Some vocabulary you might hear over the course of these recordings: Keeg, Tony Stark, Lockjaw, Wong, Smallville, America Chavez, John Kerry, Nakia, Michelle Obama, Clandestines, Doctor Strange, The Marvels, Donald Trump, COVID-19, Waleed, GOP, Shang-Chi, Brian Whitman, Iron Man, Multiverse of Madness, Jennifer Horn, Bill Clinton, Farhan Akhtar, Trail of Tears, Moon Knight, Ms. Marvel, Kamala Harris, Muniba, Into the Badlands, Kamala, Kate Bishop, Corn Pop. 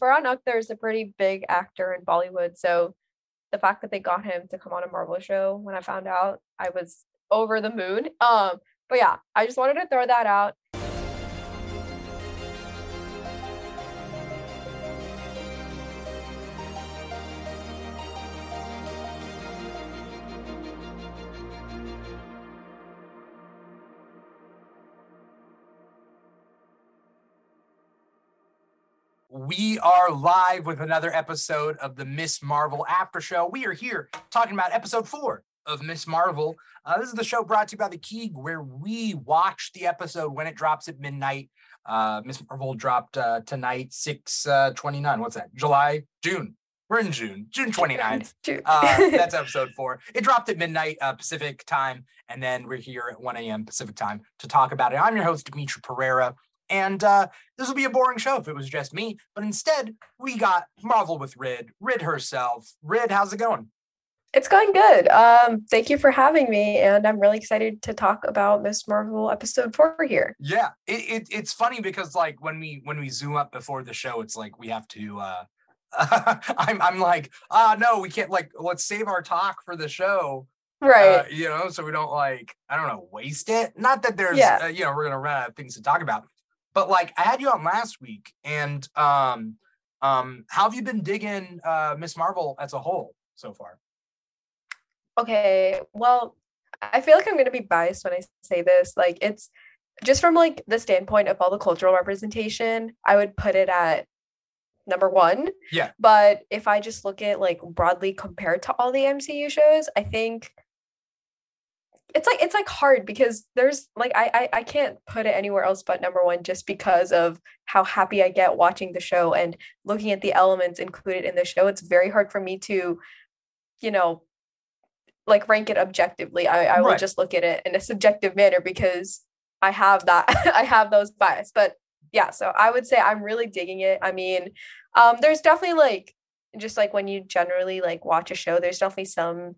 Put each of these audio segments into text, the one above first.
Farhan Akhtar is a pretty big actor in Bollywood, so the fact that they got him to come on a Marvel show, when I found out, I was over the moon. But yeah, I just wanted to throw that out. We are live with another episode of the Ms. Marvel After Show. We are here talking about episode 4 of Ms. Marvel. This is the show brought to you by The Keeg, where we watch the episode when it drops at midnight. Ms. Marvel dropped tonight, 6/29. What's that? June. We're in June 29th. That's episode 4. It dropped at midnight Pacific time, and then we're here at 1 a.m. Pacific time to talk about it. I'm your host, Dimitri Pereira. And this would be a boring show if it was just me. But instead, we got Marvel with Rid herself. Rid, how's it going? It's going good. Thank you for having me. And I'm really excited to talk about Ms. Marvel episode 4 here. Yeah, it's funny because like when we zoom up before the show, it's like we have to I'm like, no, we can't, like, let's save our talk for the show. Right. So we don't, like, I don't know, waste it. Not that there's, we're going to run out of things to talk about. But like I had you on last week, and how have you been digging Ms. Marvel as a whole so far? Okay, well, I feel like I'm going to be biased when I say this. Like, it's just from like the standpoint of all the cultural representation, I would put it at number 1. Yeah. But if I just look at like broadly compared to all the MCU shows, I think it's hard because there's like I can't put it anywhere else but number 1, just because of how happy I get watching the show and looking at the elements included in the show. It's very hard for me to, like, rank it objectively. I will just look at it in a subjective manner because I have that I have those bias. But yeah, so I would say I'm really digging it. I mean, there's definitely like just like when you generally like watch a show, there's definitely some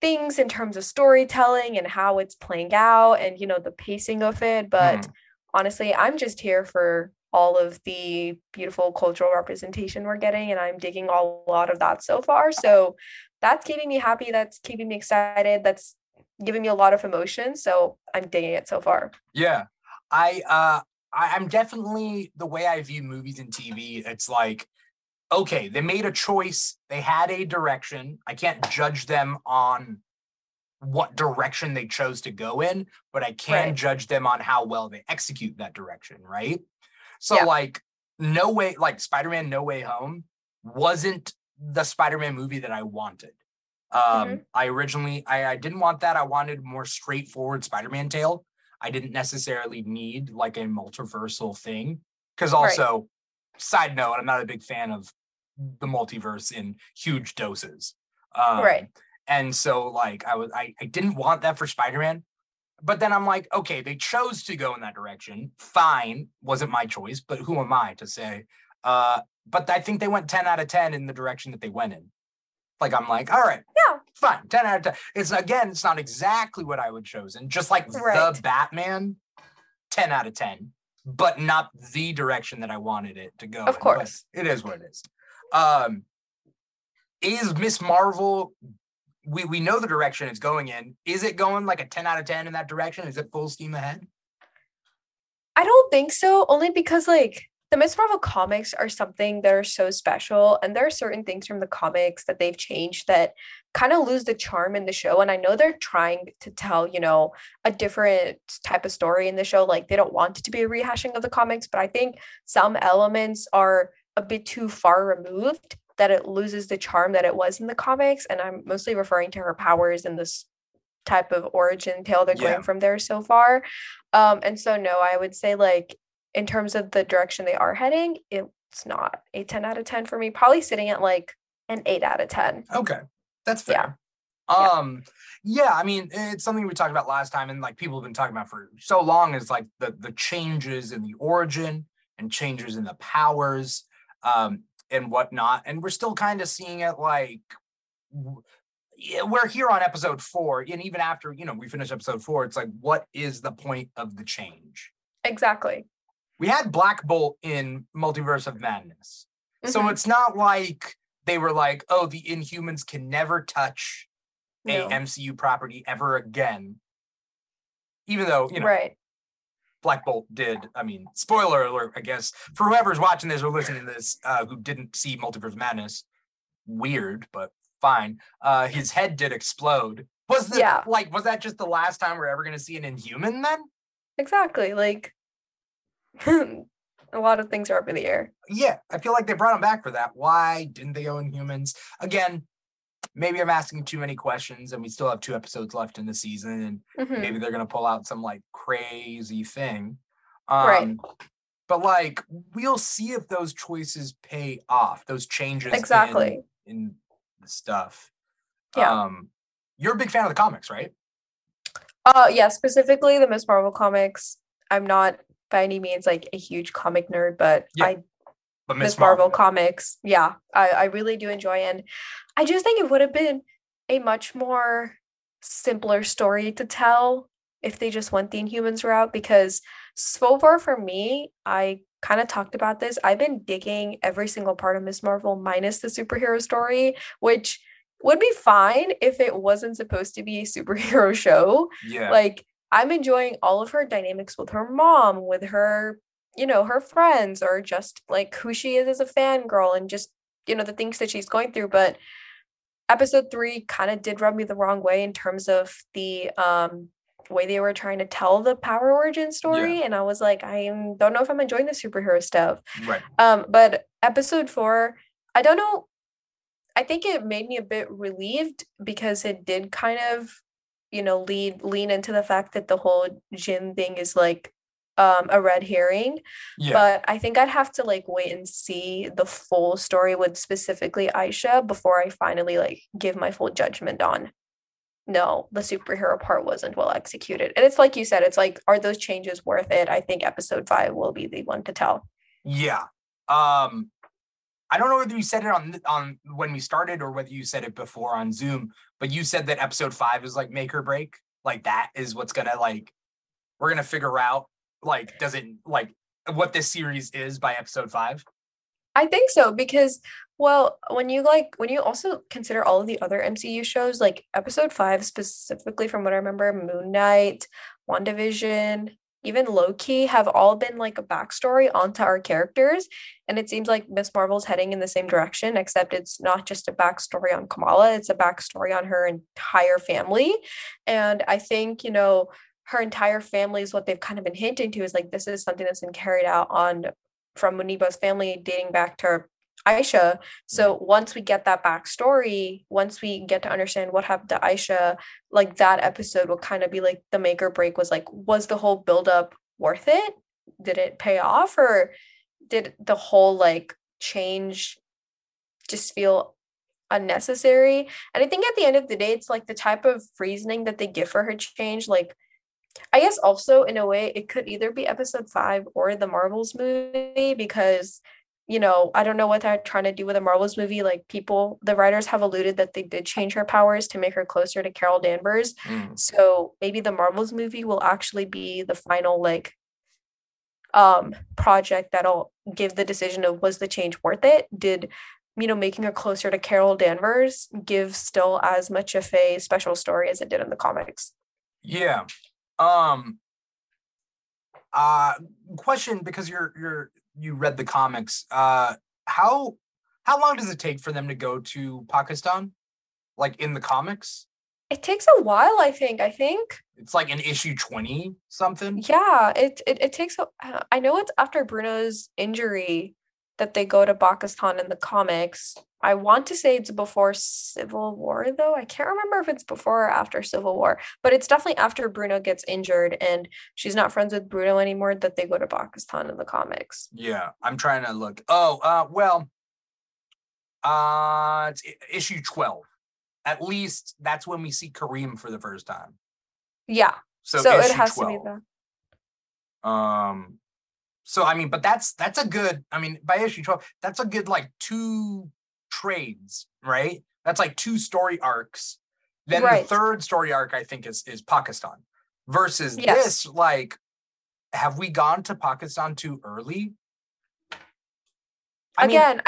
things in terms of storytelling and how it's playing out and, the pacing of it. But honestly, I'm just here for all of the beautiful cultural representation we're getting. And I'm digging a lot of that so far. So that's keeping me happy. That's keeping me excited. That's giving me a lot of emotion. So I'm digging it so far. Yeah. I'm definitely, the way I view movies and TV, it's like, okay, they made a choice. They had a direction. I can't judge them on what direction they chose to go in, but I can judge them on how well they execute that direction, right? So, like, no way, like, Spider-Man No Way Home wasn't the Spider-Man movie that I wanted. I didn't want that. I wanted more straightforward Spider-Man tale. I didn't necessarily need, like, a multiversal thing. Because also... Right. Side note, I'm not a big fan of the multiverse in huge doses. And so, like, I didn't want that for Spider-Man. But then I'm like, okay, they chose to go in that direction. Fine. Wasn't my choice, but who am I to say? But I think they went 10 out of 10 in the direction that they went in. Like, I'm like, all right. Yeah. Fine. 10 out of 10. It's not exactly what I would chosen. Just like the Batman, 10 out of 10. But not the direction that I wanted it to go. Of course. It is what it is. Is Ms. Marvel, we know the direction it's going in. Is it going like a 10 out of 10 in that direction? Is it full steam ahead? I don't think so, only because like the Ms. Marvel comics are something that are so special. And there are certain things from the comics that they've changed that kind of lose the charm in the show. And I know they're trying to tell, a different type of story in the show. Like, they don't want it to be a rehashing of the comics, but I think some elements are a bit too far removed that it loses the charm that it was in the comics. And I'm mostly referring to her powers and this type of origin tale they're going from there so far. And so, no, I would say, like, in terms of the direction they are heading, it's not a 10 out of 10 for me, probably sitting at like an 8 out of 10. Okay. That's fair. Yeah. I mean, it's something we talked about last time and like people have been talking about for so long is like the changes in the origin and changes in the powers and whatnot. And we're still kind of seeing it like we're here on episode 4. And even after, we finish episode 4, it's like, what is the point of the change? Exactly. We had Black Bolt in Multiverse of Madness. So it's not like they were like, oh, the Inhumans can never touch a MCU property ever again. Even though, you know, Black Bolt did. I mean, spoiler alert, I guess, for whoever's watching this or listening to this who didn't see Multiverse of Madness, weird, but fine. His head did explode. Was the, like, was that just the last time we're ever going to see an Inhuman then? Exactly. Like, a lot of things are up in the air. Yeah, I feel like they brought him back for that. Why didn't they go Inhumans? Again, maybe I'm asking too many questions, and we still have 2 episodes left in the season, and maybe they're going to pull out some, like, crazy thing. Right. But, like, we'll see if those choices pay off, those changes in the stuff. Yeah. You're a big fan of the comics, right? Yeah, specifically the Ms. Marvel comics. I'm not by any means like a huge comic nerd, but but Ms. Marvel comics, I really do enjoy, and I just think it would have been a much more simpler story to tell if they just went the Inhumans route, because so far for me, I kind of talked about this, I've been digging every single part of Ms. Marvel minus the superhero story, which would be fine if it wasn't supposed to be a superhero show. Yeah. Like, I'm enjoying all of her dynamics with her mom, with her, you know, her friends, or just like who she is as a fangirl, and just, you know, the things that she's going through. But episode 3 kind of did rub me the wrong way in terms of the way they were trying to tell the power origin story. Yeah. And I was like, I don't know if I'm enjoying the superhero stuff. Right. But episode 4, I don't know. I think it made me a bit relieved because it did kind of, you know, lean into the fact that the whole Jin thing is like a red herring. Yeah. But I think I'd have to like wait and see the full story with specifically Aisha before I finally like give my full judgment on, no, the superhero part wasn't well executed. And it's like you said, it's like, are those changes worth it? I think episode 5 will be the one to tell. Yeah. I don't know whether you said it on when we started or whether you said it before on Zoom, but you said that episode 5 is like make or break. Like that is what's gonna like, we're gonna figure out like, does it like what this series is by episode 5? I think so, because when you also consider all of the other MCU shows, like episode 5 specifically, from what I remember, Moon Knight, WandaVision, even Loki have all been like a backstory onto our characters. And it seems like Ms. Marvel's heading in the same direction, except it's not just a backstory on Kamala, it's a backstory on her entire family. And I think, you know, her entire family is what they've kind of been hinting to, is like, this is something that's been carried out on from Muniba's family dating back to Aisha. So once we get that backstory, once we get to understand what happened to Aisha, like that episode will kind of be like the make or break, was like, was the whole buildup worth it? Did it pay off? Or did the whole like change just feel unnecessary? And I think at the end of the day, it's like the type of reasoning that they give for her change. Like, I guess also in a way it could either be episode 5 or the Marvels movie, because, you know, I don't know what they're trying to do with a Marvels movie. Like, the writers have alluded that they did change her powers to make her closer to Carol Danvers. So maybe the Marvels movie will actually be the final like project that'll give the decision of, was the change worth it? Did, you know, making her closer to Carol Danvers give still as much of a special story as it did in the comics? Yeah. Question, because you read the comics, how long does it take for them to go to Pakistan, like in the comics? It takes a while, I think. It's like an issue 20 something. Yeah, it takes, I know it's after Bruno's injury that they go to Pakistan in the comics. I want to say it's before Civil War, though. I can't remember if it's before or after Civil War, but it's definitely after Bruno gets injured and she's not friends with Bruno anymore that they go to Pakistan in the comics. Yeah, I'm trying to look. Oh, it's issue 12. At least that's when we see Kareem for the first time. Yeah. So it has 12. To be that. So, I mean, but that's a good, I mean, by issue 12, that's a good, like, 2 trades, right? That's like 2 story arcs. Then the third story arc, I think, is Pakistan. Versus this, like, have we gone to Pakistan too early? I mean,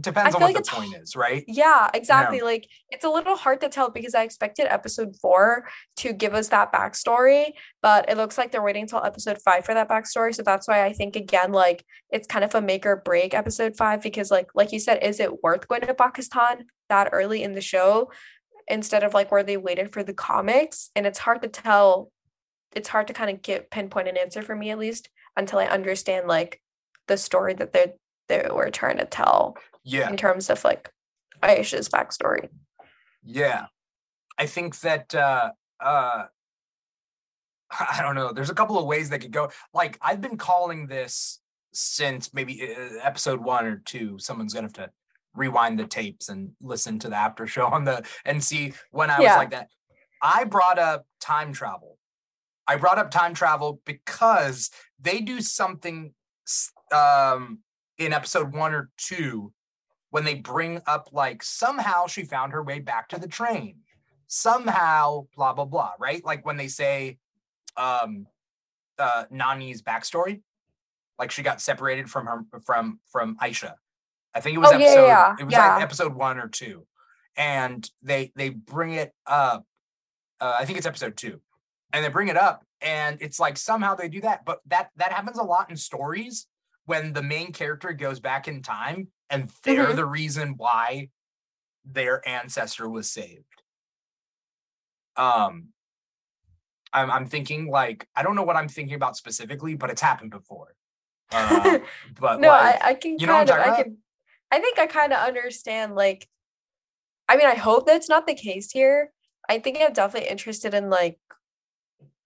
depends on what the point is, right? Yeah, exactly. Yeah. Like, it's a little hard to tell because I expected episode 4 to give us that backstory, but it looks like they're waiting until episode 5 for that backstory. So that's why I think, again, like, it's kind of a make or break episode 5, because like you said, is it worth going to Pakistan that early in the show instead of like where they waited for the comics? And it's hard to tell. It's hard to kind of pinpoint an answer for me, at least, until I understand like the story that they were trying to tell. Yeah. In terms of like Aisha's backstory. Yeah. I think that I don't know. There's a couple of ways that could go. Like, I've been calling this since maybe episode 1 or 2. Someone's gonna have to rewind the tapes and listen to the after show and see when I was like that. I brought up time travel. Because they do something in episode 1 or 2 when they bring up, like, somehow she found her way back to the train. Somehow, blah, blah, blah, right? Like, when they say Nani's backstory, like, she got separated from Aisha. I think it was like episode 1 or 2. And they bring it up. I think it's episode 2. And they bring it up, and it's like somehow they do that. But that happens a lot in stories when the main character goes back in time and they're the reason why their ancestor was saved. I'm thinking, like, I don't know what I'm thinking about specifically, but it's happened before. But no, like, I can, you know, kind of, I think I kind of understand. Like, I mean, I hope that's not the case here. I think I'm definitely interested in, like,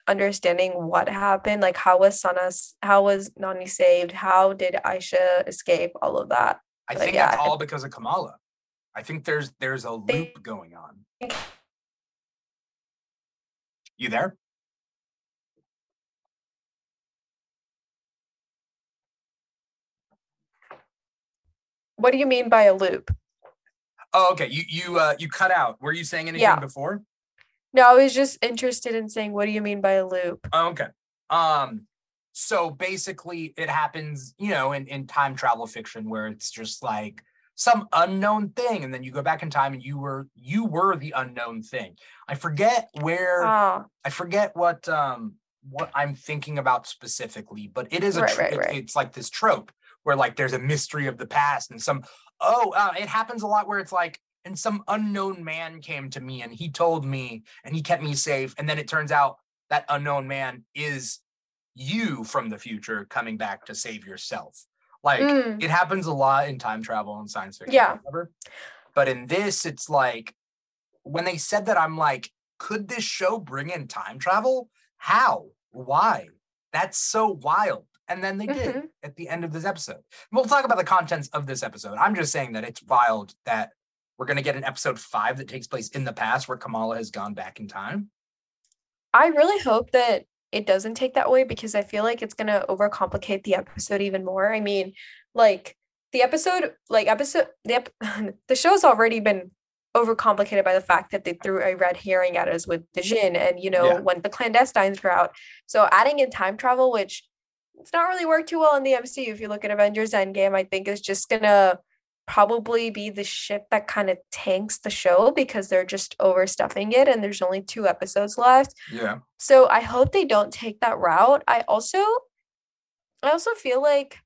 understanding what happened, like how was Nani saved, how did Aisha escape, all of that. I think it's all because of Kamala. I think there's a loop going on. You there? What do you mean by a loop? Oh, okay. You cut out. Were you saying anything before? No, I was just interested in saying, what do you mean by a loop? Okay. So basically it happens, you know, in time travel fiction where it's just like some unknown thing. And then you go back in time and you were the unknown thing. I forget what I'm thinking about specifically, but it is it's like this trope where, like, there's a mystery of the past and it happens a lot where it's like, and some unknown man came to me and he told me and he kept me safe. And then it turns out that unknown man is you from the future coming back to save yourself. Like, it happens a lot in time travel and science fiction. Yeah. But in this, it's like, when they said that, I'm like, could this show bring in time travel? How? Why? That's so wild. And then they did at the end of this episode. We'll talk about the contents of this episode. I'm just saying that it's wild that we're going to get an episode 5 that takes place in the past where Kamala has gone back in time. I really hope that it doesn't take that way, because I feel like it's going to overcomplicate the episode even more. I mean, like, the show's already been overcomplicated by the fact that they threw a red herring at us with the Jin and, you know, when the clandestines were out. So adding in time travel, which it's not really worked too well in the MCU. If you look at Avengers Endgame, I think is just going to probably be the ship that kind of tanks the show, because they're just overstuffing it and there's only 2 episodes left. Yeah. So I hope they don't take that route. I also feel like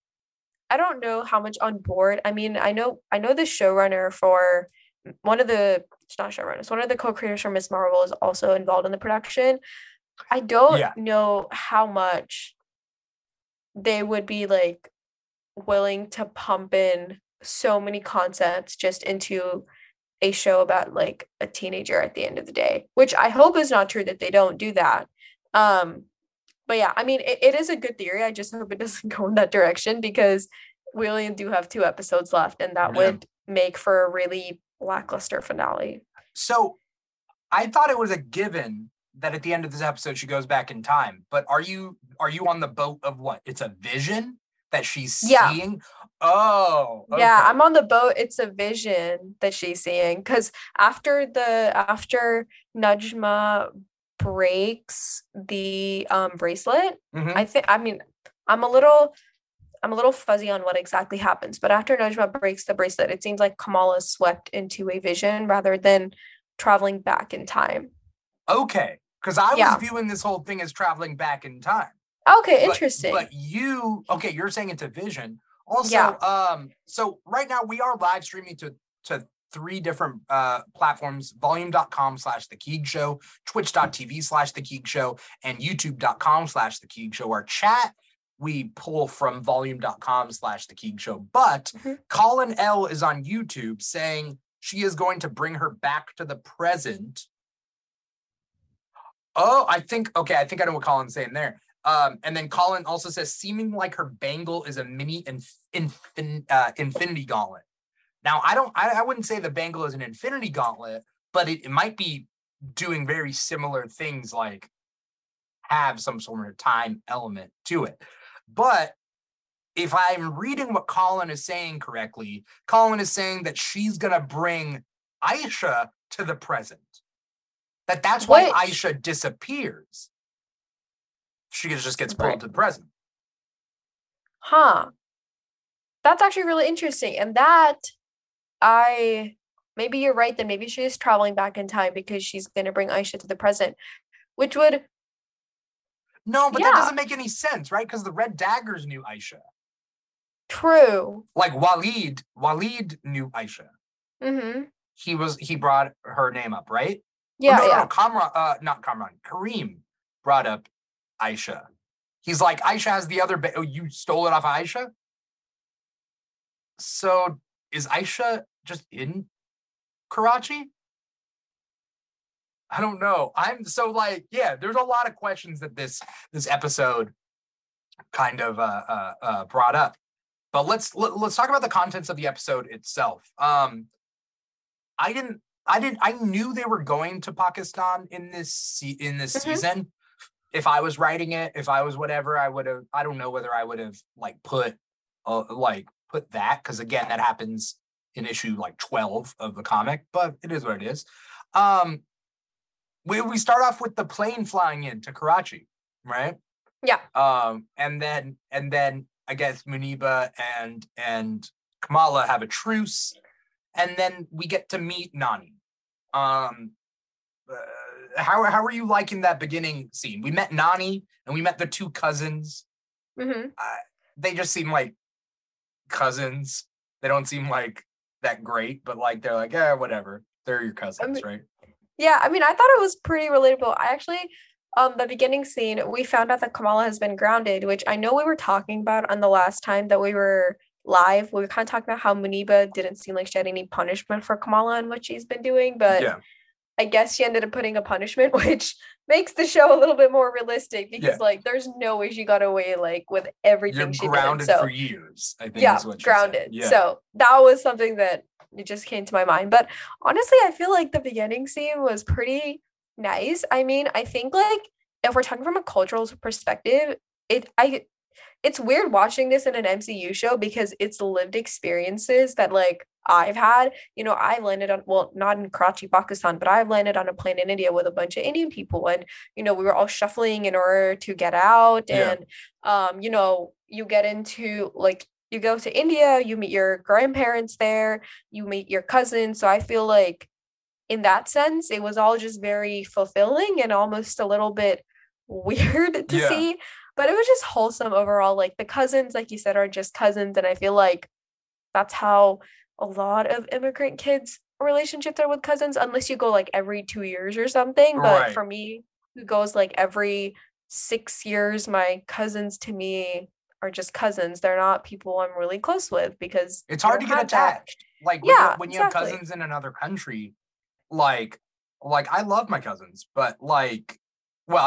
I don't know how much on board. I mean, I know the showrunner for one of the co-creators for Ms. Marvel is also involved in the production. I don't know how much they would be, like, willing to pump in so many concepts just into a show about, like, a teenager at the end of the day, which I hope is not true that they don't do that. But yeah, I mean, it is a good theory. I just hope it doesn't go in that direction, because we only do have 2 episodes left, and that would make for a really lackluster finale. So I thought it was a given that at the end of this episode she goes back in time, but are you on the boat of what? It's a vision that she's seeing? Oh, okay. Yeah, I'm on the boat. It's a vision that she's seeing, because after Najma breaks the bracelet, I think, I mean, I'm a little I'm a little fuzzy on what exactly happens, but after Najma breaks the bracelet, it seems like Kamala is swept into a vision rather than traveling back in time. Okay, because I was viewing this whole thing as traveling back in time. Okay, interesting. But you're saying it's a vision. Also, so right now we are live streaming to three different platforms, volume.com/The Keeg Show, twitch.tv/The Keeg Show, and youtube.com/The Keeg Show. Our chat, we pull from volume.com/The Keeg Show. But Colin L is on YouTube saying she is going to bring her back to the present. Oh, I think I know what Colin's saying there. And then Colin also says, seeming like her bangle is a mini infinity gauntlet. Now, I wouldn't say the bangle is an infinity gauntlet, but it might be doing very similar things, like have some sort of time element to it. But if I'm reading what Colin is saying correctly, Colin is saying that she's going to bring Aisha to the present. That's why Aisha disappears. She just gets pulled to the present. Huh. That's actually really interesting. And maybe you're right, then maybe she is traveling back in time because she's going to bring Aisha to the present, which would... No, but that doesn't make any sense, right? Because the Red Daggers knew Aisha. True. Like Waleed knew Aisha. Mm-hmm. He brought her name up, right? Yeah, Kareem brought up Aisha. He's like, Aisha has the other... you stole it off of Aisha? So... is Aisha just in Karachi? I don't know. There's a lot of questions that this episode kind of brought up. But let's talk about the contents of the episode itself. I knew they were going to Pakistan in this season. If I was writing it, if I was whatever, I don't know whether I would have like put that, because again that happens in issue like 12 of the comic, but it is what it is. We start off with the plane flying into Karachi, right? Yeah. And then I guess Muniba and Kamala have a truce, and then we get to meet Nani. How are you liking that beginning scene? We met Nani and we met the two cousins. Mm-hmm. They just seem like cousins. They don't seem like that great, but like they're like, yeah, whatever, they're your cousins. Right. Yeah, I mean, I thought it was pretty relatable. I actually, the beginning scene, we found out that Kamala has been grounded, which I know we were talking about on the last time that we were live. We were kind of talking about how Muniba didn't seem like she had any punishment for Kamala and what she's been doing, but yeah, I guess she ended up putting a punishment, which makes the show a little bit more realistic, because like there's no way she got away like with everything. You're she grounded did, so. For years, I think. Yeah, is what grounded. Yeah. So that was something that it just came to my mind. But honestly, I feel like the beginning scene was pretty nice. I mean, I think like if we're talking from a cultural perspective, it's weird watching this in an MCU show because it's lived experiences that like I've had. You know, I've landed on, well, not in Karachi, Pakistan, but I've landed on a plane in India with a bunch of Indian people, and you know, we were all shuffling in order to get out. And you know, you get into like, you go to India, you meet your grandparents there, you meet your cousins. So I feel like in that sense it was all just very fulfilling and almost a little bit weird to see, but it was just wholesome overall. Like the cousins, like you said, are just cousins, and I feel like that's how a lot of immigrant kids' relationships are with cousins, unless you go like every 2 years or something. But for me, who goes like every 6 years, my cousins to me are just cousins. They're not people I'm really close with, because it's hard to get attached. That. Like when you have cousins in another country, like I love my cousins, but like, well,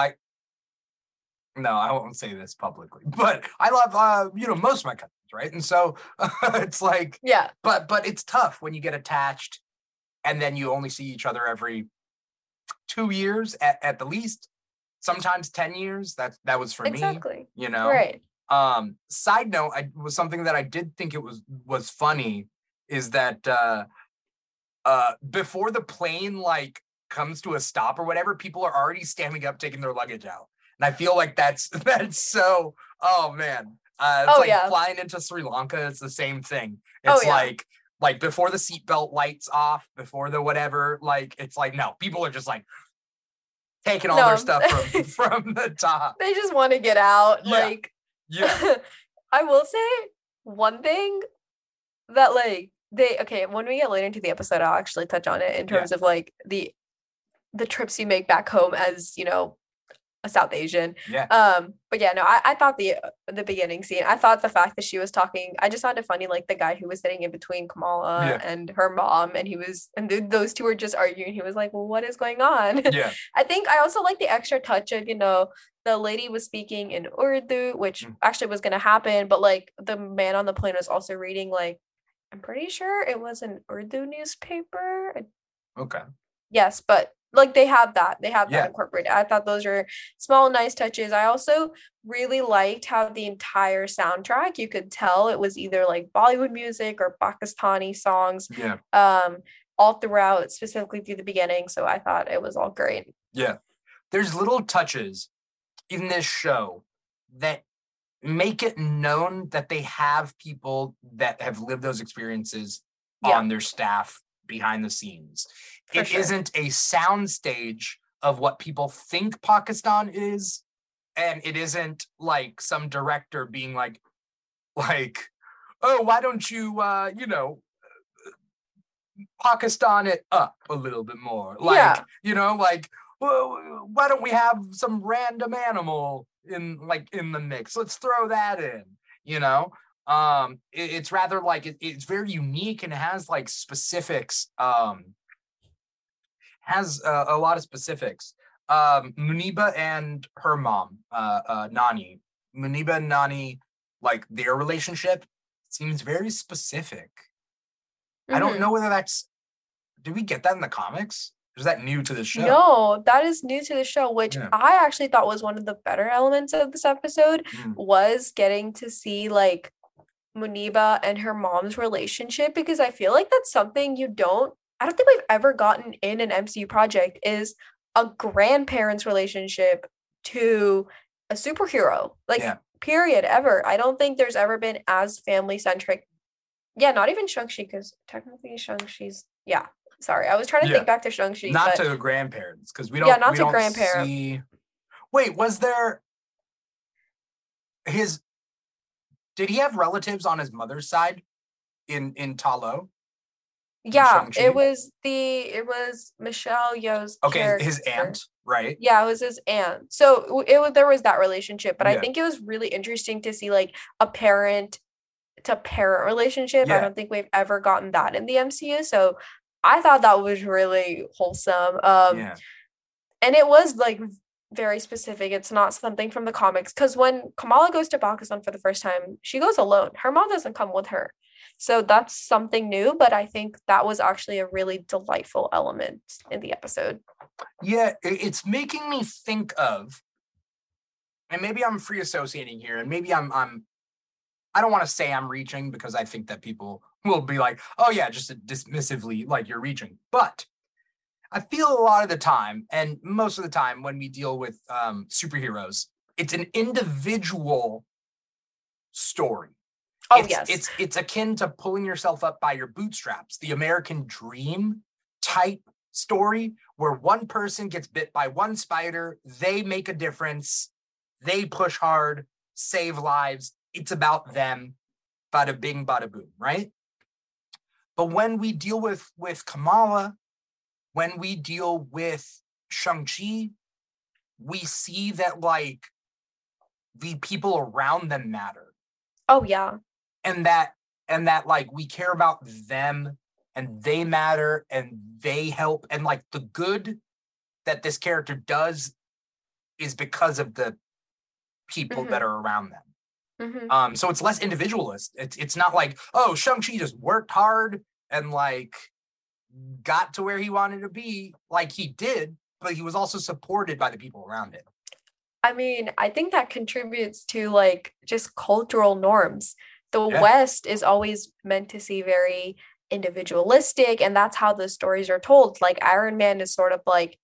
I won't say this publicly, but I love most of my cousins. Right. And so it's like, but it's tough when you get attached and then you only see each other every 2 years at the least, sometimes 10 years. That was for me, you know, right. Side note, was something that I did think it was funny is that before the plane like comes to a stop or whatever, people are already standing up, taking their luggage out. And I feel like that's so, oh man. It's flying into Sri Lanka. It's the same thing. It's like before the seatbelt lights off, before the whatever, like, it's like, no, people are just like taking all their stuff from the top. They just want to get out. Yeah. Like, yeah. I will say one thing that, like, when we get later into the episode, I'll actually touch on it in terms of, like, the trips you make back home as, you know, a South Asian. Yeah. But yeah, no, I thought the beginning scene, I thought the fact that she was talking, I just found it funny, like the guy who was sitting in between Kamala and her mom, and those two were just arguing. He was like, well, what is going on? Yeah. I think I also like the extra touch of, you know, the lady was speaking in Urdu, which actually was going to happen, but like the man on the plane was also reading, like, I'm pretty sure it was an Urdu newspaper. Okay. Yes, but like they have that incorporated. I thought those were small, nice touches. I also really liked how the entire soundtrack, you could tell it was either like Bollywood music or Pakistani songs all throughout, specifically through the beginning. So I thought it was all great. Yeah. There's little touches in this show that make it known that they have people that have lived those experiences on their staff behind the scenes. It isn't a soundstage of what people think Pakistan is, and it isn't like some director being like, oh, why don't you, Pakistan it up a little bit more? Like, you know, like, well, why don't we have some random animal in the mix? Let's throw that in, you know? It's rather like it's very unique and has like specifics. Has a lot of specifics. Muniba and her mom, Nani. Muniba and Nani, like their relationship seems very specific. Mm-hmm. I don't know whether did we get that in the comics? Is that new to the show? No, that is new to the show, which I actually thought was one of the better elements of this episode, was getting to see like Muniba and her mom's relationship, because I feel like that's something I don't think we've ever gotten in an MCU project, is a grandparent's relationship to a superhero, like period, ever. I don't think there's ever been as family centric. Yeah, not even Shang-Chi, because technically Shang-Chi's sorry, I was trying to think back to Shang-Chi. Not to grandparents, because we don't. Yeah, not to grandparents. Wait, was there his? Did he have relatives on his mother's side in Ta Lo? Yeah, it was Michelle Yeoh's character. His aunt, right? Yeah, it was his aunt. So there was that relationship, but I think it was really interesting to see like a parent to parent relationship. Yeah. I don't think we've ever gotten that in the MCU. So I thought that was really wholesome. And it was like very specific. It's not something from the comics, because when Kamala goes to Pakistan for the first time, she goes alone. Her mom doesn't come with her. So that's something new, but I think that was actually a really delightful element in the episode. Yeah, it's making me think of, and maybe I'm free associating here, and maybe I don't want to say I'm reaching, because I think that people will be like, oh yeah, just dismissively, like, you're reaching. But I feel a lot of the time, and most of the time when we deal with superheroes, it's an individual story. Oh, yes. It's akin to pulling yourself up by your bootstraps, the American dream type story, where one person gets bit by one spider, they make a difference, they push hard, save lives. It's about them, bada bing, bada boom, right? But when we deal with Kamala, when we deal with Shang-Chi, we see that like the people around them matter. Oh yeah. And that like we care about them, and they matter, and they help, and like the good that this character does is because of the people that are around them. Mm-hmm. So it's less individualist. It's not like, oh, Shang-Chi just worked hard and like got to where he wanted to be. Like, he did, but he was also supported by the people around him. I mean, I think that contributes to like just cultural norms. The West is always meant to see very individualistic, and that's how the stories are told. Like Iron Man is sort of like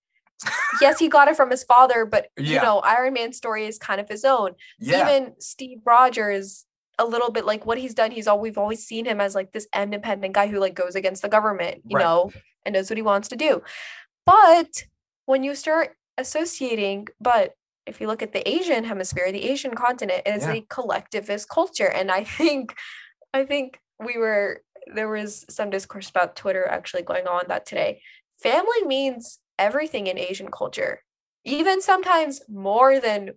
Yes, he got it from his father, but you know, Iron Man's story is kind of his own. Yeah. Even Steve Rogers, a little bit like what he's done, we've always seen him as like this independent guy who like goes against the government, you know, and knows what he wants to do. But when you start associating, but if you look at the Asian hemisphere, the Asian continent is a collectivist culture. And I think there was some discourse about Twitter actually going on that today. Family means everything in Asian culture, even sometimes more than,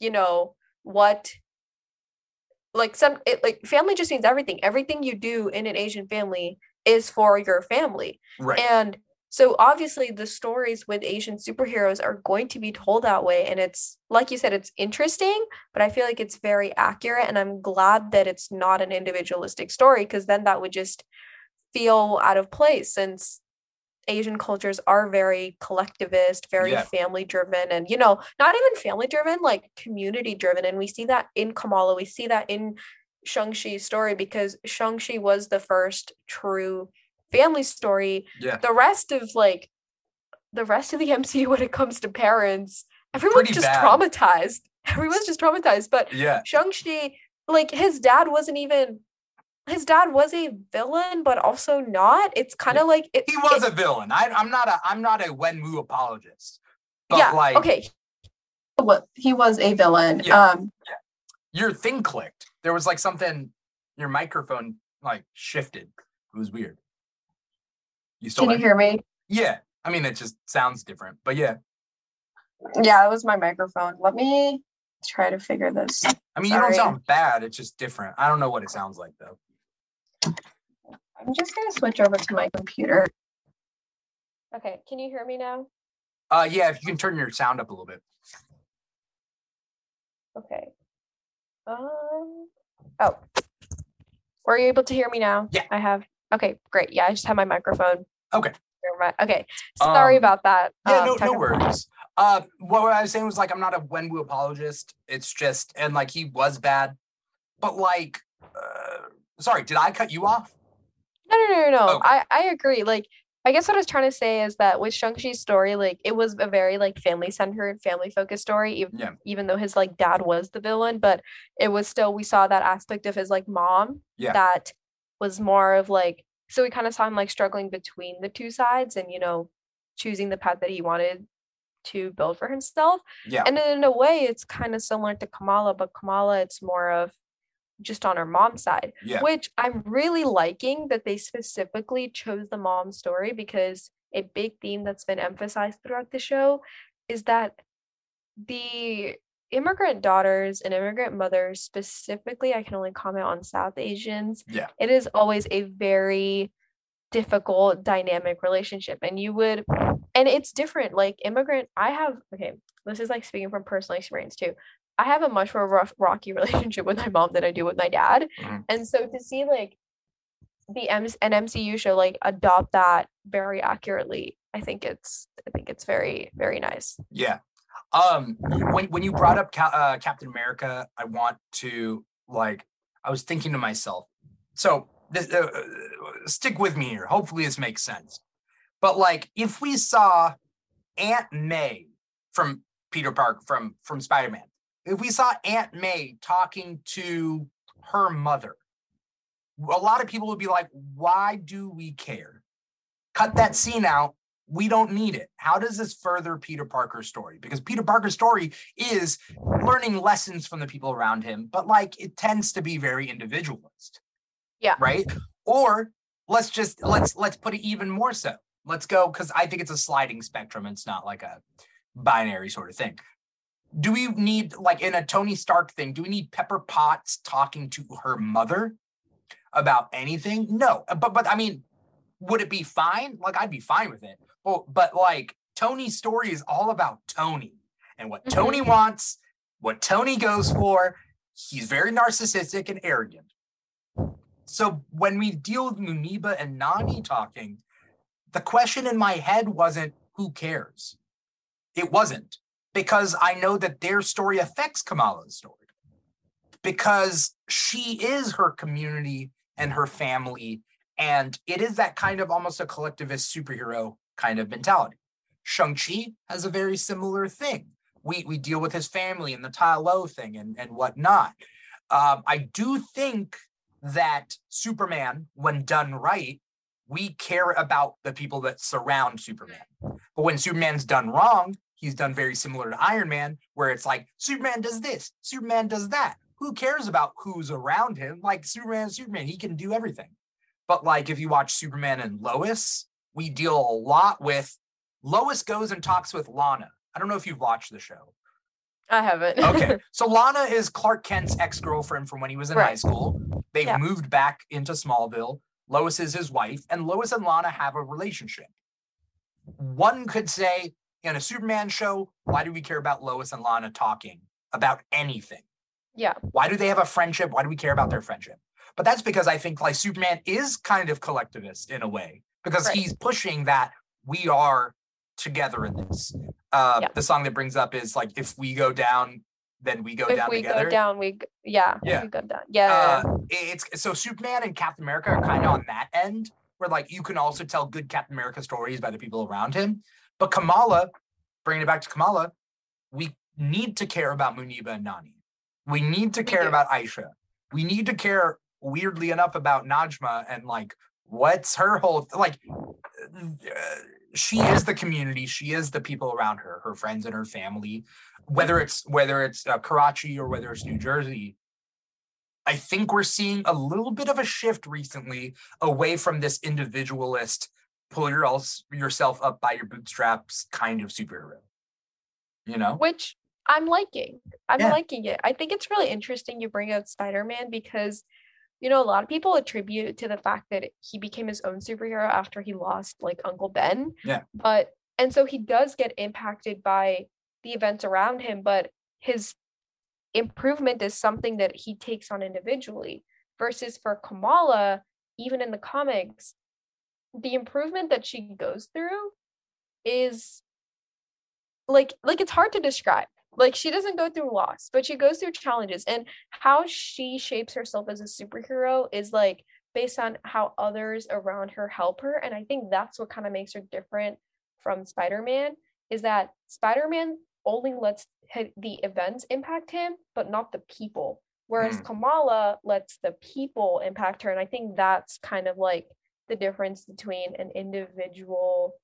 you know, what, like family just means everything. Everything you do in an Asian family is for your family. Right. And so obviously the stories with Asian superheroes are going to be told that way. And it's, like you said, it's interesting, but I feel like it's very accurate. And I'm glad that it's not an individualistic story, because then that would just feel out of place, since Asian cultures are very collectivist, very family driven, and, you know, not even family driven, like community driven. And we see that in Kamala, we see that in Shang-Chi's story, because Shang-Chi was the first true family story. Yeah. The rest of the MCU, when it comes to parents, everyone's just traumatized. But Shang-Chi, like, his dad was a villain, but also not. It's kind of like he was a villain. I'm not a Wenwu apologist. But he was a villain. Yeah. Your thing clicked. There was like something. Your microphone like shifted. It was weird. Can you hear me? Yeah, I mean, it just sounds different. But yeah, it was my microphone. Let me try to figure this. I mean, you don't sound bad. It's just different. I don't know what it sounds like though. I'm just going to switch over to my computer. Okay, can you hear me now? Yeah, if you can turn your sound up a little bit. Okay. Were you able to hear me now? Yeah. I have. Okay, great. Yeah, I just have my microphone. Okay. Okay, sorry about that. Yeah, no worries. What I was saying was, like, I'm not a Wenwu apologist. It's just, and, like, he was bad. But, like... sorry, did I cut you off? No. Okay. I agree. Like, I guess what I was trying to say is that with Shang-Chi's story, like, it was a very, like, family-centered, family-focused story, even though his, like, dad was the villain, but it was still, we saw that aspect of his, like, mom that was more of, like, so we kind of saw him, like, struggling between the two sides and, you know, choosing the path that he wanted to build for himself. Yeah. And in a way, it's kind of similar to Kamala, but Kamala, it's more of just on her mom's side, which I'm really liking that they specifically chose the mom story, because a big theme that's been emphasized throughout the show is that the immigrant daughters and immigrant mothers, specifically, I can only comment on South Asians, it is always a very difficult dynamic relationship. And it's different, like immigrant, this is like speaking from personal experience too. I have a much more rocky relationship with my mom than I do with my dad. Mm-hmm. And so to see like an MCU show like adopt that very accurately, I think it's very, very nice. Yeah. When you brought up Captain America, I was thinking to myself, so this, stick with me here. Hopefully this makes sense. But like, if we saw Aunt May from Peter Parker, from Spider-Man, if we saw Aunt May talking to her mother, a lot of people would be like, why do we care? Cut that scene out. We don't need it. How does this further Peter Parker's story? Because Peter Parker's story is learning lessons from the people around him, but like it tends to be very individualist. Yeah. Right? Or let's put it even more so. Let's go, because I think it's a sliding spectrum. It's not like a binary sort of thing. Do we need, like in a Tony Stark thing, do we need Pepper Potts talking to her mother about anything? No. But I mean, would it be fine? Like, I'd be fine with it. But like, Tony's story is all about Tony and what Tony wants, what Tony goes for. He's very narcissistic and arrogant. So when we deal with Muniba and Nani talking, the question in my head wasn't, who cares? It wasn't. Because I know that their story affects Kamala's story, because she is her community and her family, and it is that kind of almost a collectivist superhero kind of mentality. Shang-Chi has a very similar thing. We deal with his family and the Ta Lo thing and whatnot. I do think that Superman, when done right, we care about the people that surround Superman. But when Superman's done wrong, he's done very similar to Iron Man, where it's like, Superman does this, Superman does that. Who cares about who's around him? Like, Superman, he can do everything. But like, if you watch Superman and Lois, we deal a lot with, Lois goes and talks with Lana. I don't know if you've watched the show. I haven't. Okay. So Lana is Clark Kent's ex-girlfriend from when he was in high school. They've moved back into Smallville. Lois is his wife, and Lois and Lana have a relationship. One could say, in a Superman show, why do we care about Lois and Lana talking about anything? Yeah. Why do they have a friendship? Why do we care about their friendship? But that's because I think like Superman is kind of collectivist in a way, because he's pushing that we are together in this. The song that brings up is like, if we go down, then we go down together. If we go down, we go down. Yeah. It's so Superman and Captain America are kind of on that end, where like you can also tell good Captain America stories by the people around him. But Kamala, bringing it back to Kamala, we need to care about Muniba and Nani. We need to care about Aisha. We need to care, weirdly enough, about Najma and like what's her whole she is the community. She is the people around her, her friends and her family. Whether it's Karachi or whether it's New Jersey, I think we're seeing a little bit of a shift recently away from this individualist, pull yourself up by your bootstraps kind of superhero, you know? Which I'm liking. I'm liking it. I think it's really interesting you bring up Spider-Man because, you know, a lot of people attribute it to the fact that he became his own superhero after he lost, like, Uncle Ben. Yeah. But, and so he does get impacted by the events around him, but his improvement is something that he takes on individually. Versus for Kamala, even in the comics, the improvement that she goes through is like it's hard to describe. Like, she doesn't go through loss, but she goes through challenges, and how she shapes herself as a superhero is like based on how others around her help her. And I think that's what kind of makes her different from Spider-Man, is that Spider-Man only lets the events impact him, but not the people. Whereas Kamala lets the people impact her. And I think that's kind of like the difference between an individualistic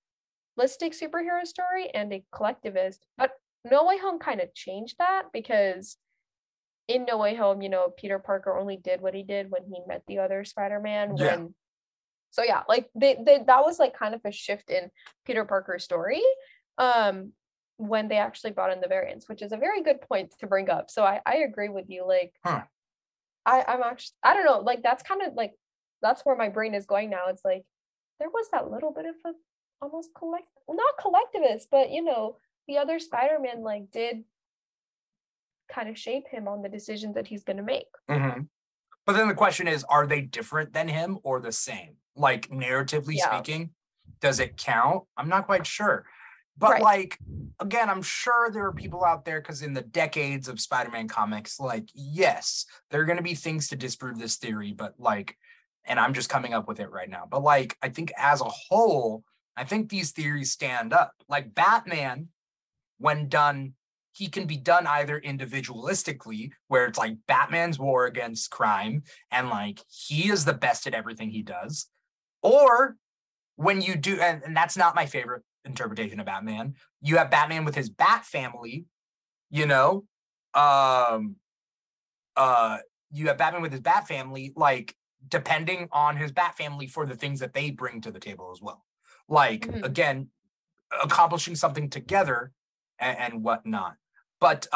superhero story and a collectivist. But No Way Home kind of changed that, because in No Way Home, you know, Peter Parker only did what he did when he met the other Spider-Man. Yeah. So yeah, like that was like kind of a shift in Peter Parker's story when they actually brought in the variants, which is a very good point to bring up. So I agree with you. Like, I'm actually, I don't know, like that's kind of like, that's where my brain is going now. It's like, there was that little bit of a almost not collectivist, but you know, the other Spider-Man like did kind of shape him on the decisions that he's going to make. Mm-hmm. But then the question is, are they different than him or the same? Like narratively speaking, does it count? I'm not quite sure. But like, again, I'm sure there are people out there, because in the decades of Spider-Man comics, like, yes, there are going to be things to disprove this theory, but like, and I'm just coming up with it right now. But like, I think as a whole, I think these theories stand up. Like Batman, when done, he can be done either individualistically, where it's like Batman's war against crime and like he is the best at everything he does. Or when you do, and that's not my favorite interpretation of Batman, you have Batman with his Bat family, you know, you have Batman with his Bat family, like, depending on his Bat family for the things that they bring to the table as well. Like, again, accomplishing something together and whatnot. But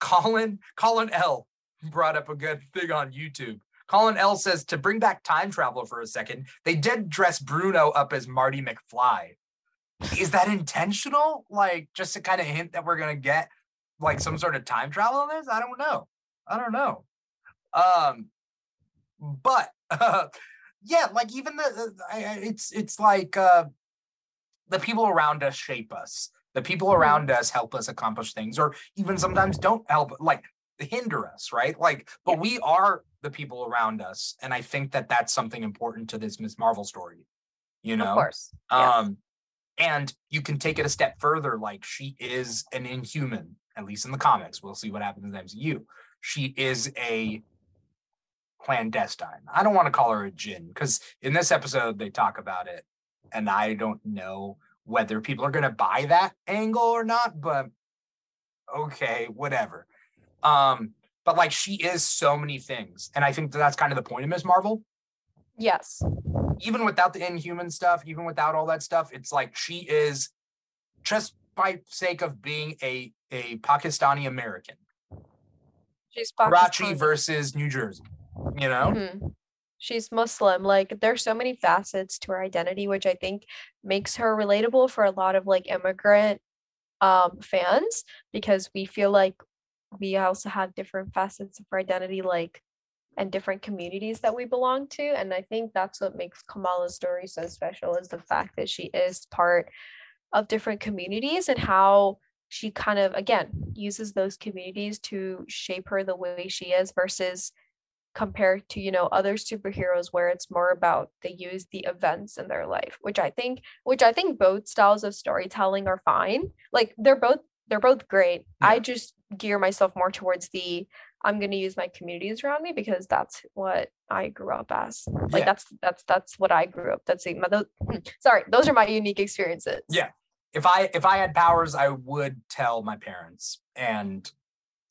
Colin L. brought up a good thing on YouTube. Colin L. says, to bring back time travel for a second, they did dress Bruno up as Marty McFly. Is that intentional? Like, just to kind of hint that we're going to get, like, some sort of time travel on this? I don't know. But yeah, like even the it's like the people around us shape us. The people around us help us accomplish things, or even sometimes don't help, like hinder us, right? Like, but we are the people around us, and I think that that's something important to this Ms. Marvel story. You know, of course. And you can take it a step further, like she is an Inhuman, at least in the comics. We'll see what happens in the MCU. She is a clandestine. I don't want to call her a djinn, because in this episode they talk about it, and I don't know whether people are going to buy that angle or not, but okay, whatever. But like, she is so many things, and I think that's kind of the point of Ms. Marvel. Yes. Even without the Inhuman stuff, even without all that stuff, it's like she is, just by sake of being a Pakistani American. She's Pakistani. Karachi versus New Jersey, you know? Mm-hmm. She's Muslim. Like, there's so many facets to her identity, which I think makes her relatable for a lot of like immigrant fans, because we feel like we also have different facets of our identity, like, and different communities that we belong to. And I think that's what makes Kamala's story so special, is the fact that she is part of different communities, and how she kind of, again, uses those communities to shape her the way she is, versus compared to, you know, other superheroes where it's more about they use the events in their life, which I think both styles of storytelling are fine. Like, they're both great. Yeah. I just gear myself more towards the, I'm going to use my communities around me, because that's what I grew up as. Like, yeah. that's what I grew up. Those are my unique experiences. Yeah. If I had powers, I would tell my parents, and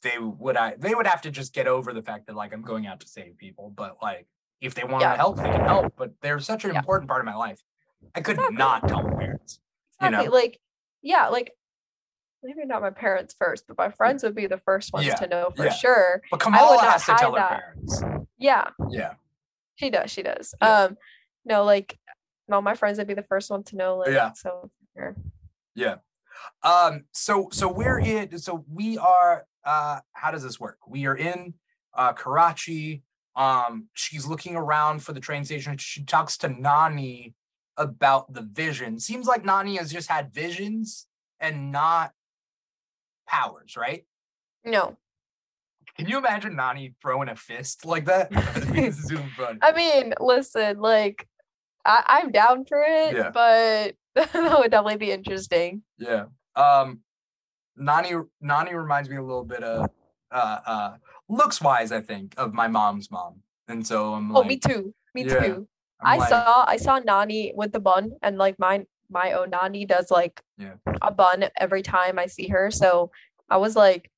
they would have to just get over the fact that, like, I'm going out to save people, but like, if they want to help, they can help, but they're such an important part of my life. I could not tell my parents. Exactly. You know? Like, yeah, like, maybe not my parents first, but my friends would be the first ones to know for sure. But Kamala has to tell her parents. Yeah. Yeah. She does. Yeah. No, like, no, my friends would be the first one to know. Like, so sure. Yeah. So we're in. So we are. How does this work? We are in Karachi. She's looking around for the train station. She talks to Nani about the vision. Seems like Nani has just had visions and not powers, right? No. Can you imagine Nani throwing a fist like that? I mean, listen, like, I'm down for it, but that would definitely be interesting. Yeah. Nani reminds me a little bit of looks wise, I think, of my mom's mom. And so I'm like, oh, me too. I saw Nani with the bun, and like my own Nani does like a bun every time I see her. So I was like,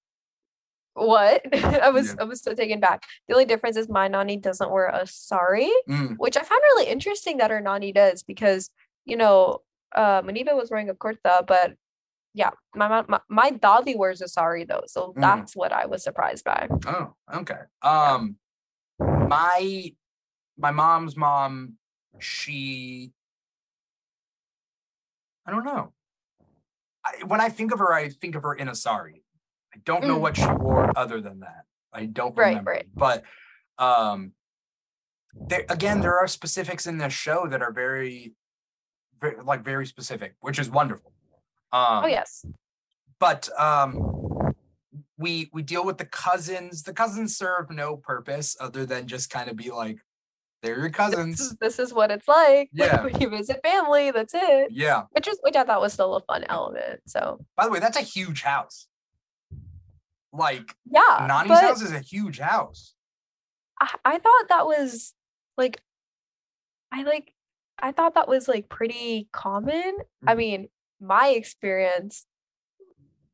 what? I was so taken back. The only difference is my Nani doesn't wear a sari, which I found really interesting that her Nani does, because, you know, Muniba was wearing a kurta, but yeah, my dadi wears a sari though, so that's what I was surprised by. Oh, okay. My mom's mom, she, I don't know. When I think of her, in a sari. I don't know what she wore other than that. I don't remember. Right. But there are specifics in this show that are very, very, like, very specific, which is wonderful. Oh, yes. But we deal with the cousins. The cousins serve no purpose other than just kind of be like, they're your cousins. This is what it's like when you visit family. That's it. Yeah. Which I thought was still a fun element. So, by the way, that's a huge house. Like, Nani's house is a huge house. I thought that was like, I thought that was like pretty common. I mean, my experience,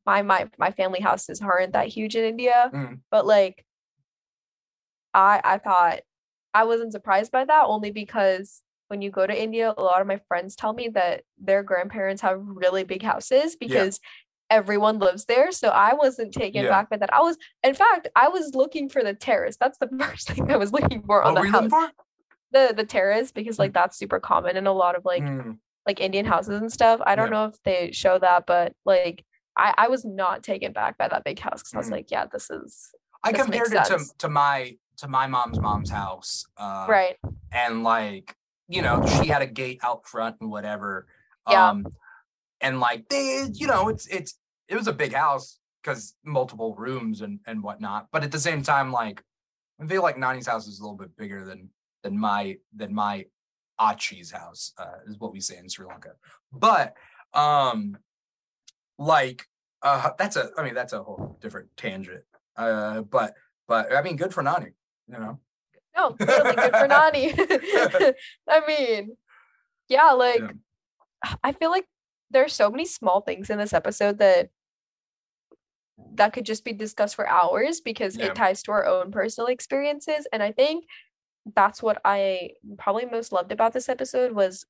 my family houses aren't that huge in India, but like, I thought. I wasn't surprised by that, only because when you go to India, a lot of my friends tell me that their grandparents have really big houses because everyone lives there. So I wasn't taken back by that. I was looking for the terrace. That's the first thing I was looking for on the house. The terrace, because like that's super common in a lot of like Indian houses and stuff. I don't know if they show that, but like I was not taken back by that big house, because I was like, yeah, this is. I compared it to my mom's house, right, and like, you know, she had a gate out front and whatever, and like they, you know, it was a big house because multiple rooms and whatnot, but at the same time, like, I feel like Nani's house is a little bit bigger than my Achi's house, is what we say in Sri Lanka, but That's a whole different tangent. But I mean, good for Nani, you know. No, totally good for Nani. I mean, yeah, like, yeah. I feel like there are so many small things in this episode that could just be discussed for hours because it ties to our own personal experiences. And I think that's what I probably most loved about this episode was,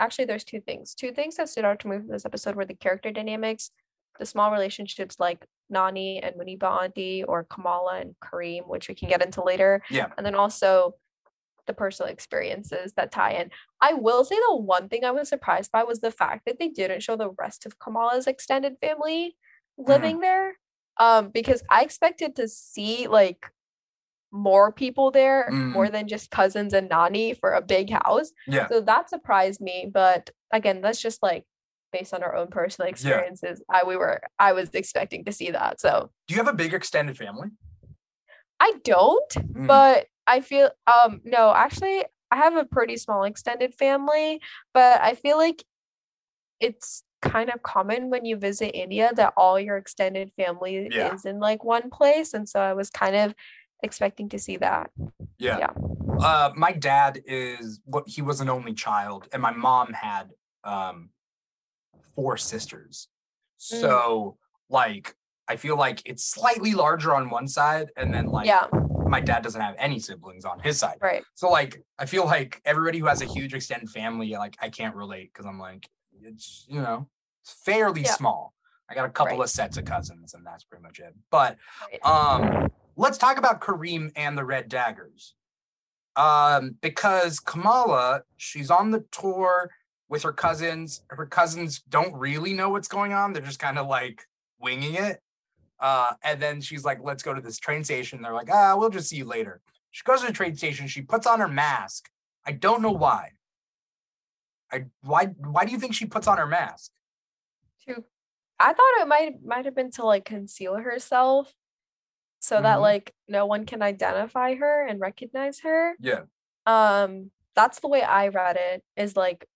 actually, there's two things that stood out to me from this episode were the character dynamics, the small relationships like Nani and Muniba Auntie, or Kamala and Kareem, which we can get into later. Yeah. And then also the personal experiences that tie in. I will say the one thing I was surprised by was the fact that they didn't show the rest of Kamala's extended family living there. Because I expected to see like more people there, more than just cousins and Nani for a big house. Yeah. So that surprised me. But again, that's just like based on our own personal experiences. Yeah. I was expecting to see that. So do you have a big extended family? I don't, but I feel no, actually I have a pretty small extended family, but I feel like it's kind of common when you visit India that all your extended family is in like one place. And so I was kind of expecting to see that. Yeah. My dad he was an only child, and my mom had four sisters. So like I feel like it's slightly larger on one side, and then like my dad doesn't have any siblings on his side. Right. So like I feel like everybody who has a huge extended family, like I can't relate because I'm like, it's, you know, it's fairly small. I got a couple of sets of cousins, and that's pretty much it. But let's talk about Kareem and the Red Daggers. Because Kamala, she's on the tour with her cousins. Her cousins don't really know what's going on. They're just kind of like winging it. And then she's like, let's go to this train station. They're like, we'll just see you later. She goes to the train station. She puts on her mask. I don't know why. Why do you think she puts on her mask? I thought it might have been to like conceal herself so that like no one can identify her and recognize her. Yeah. That's the way I read it, is like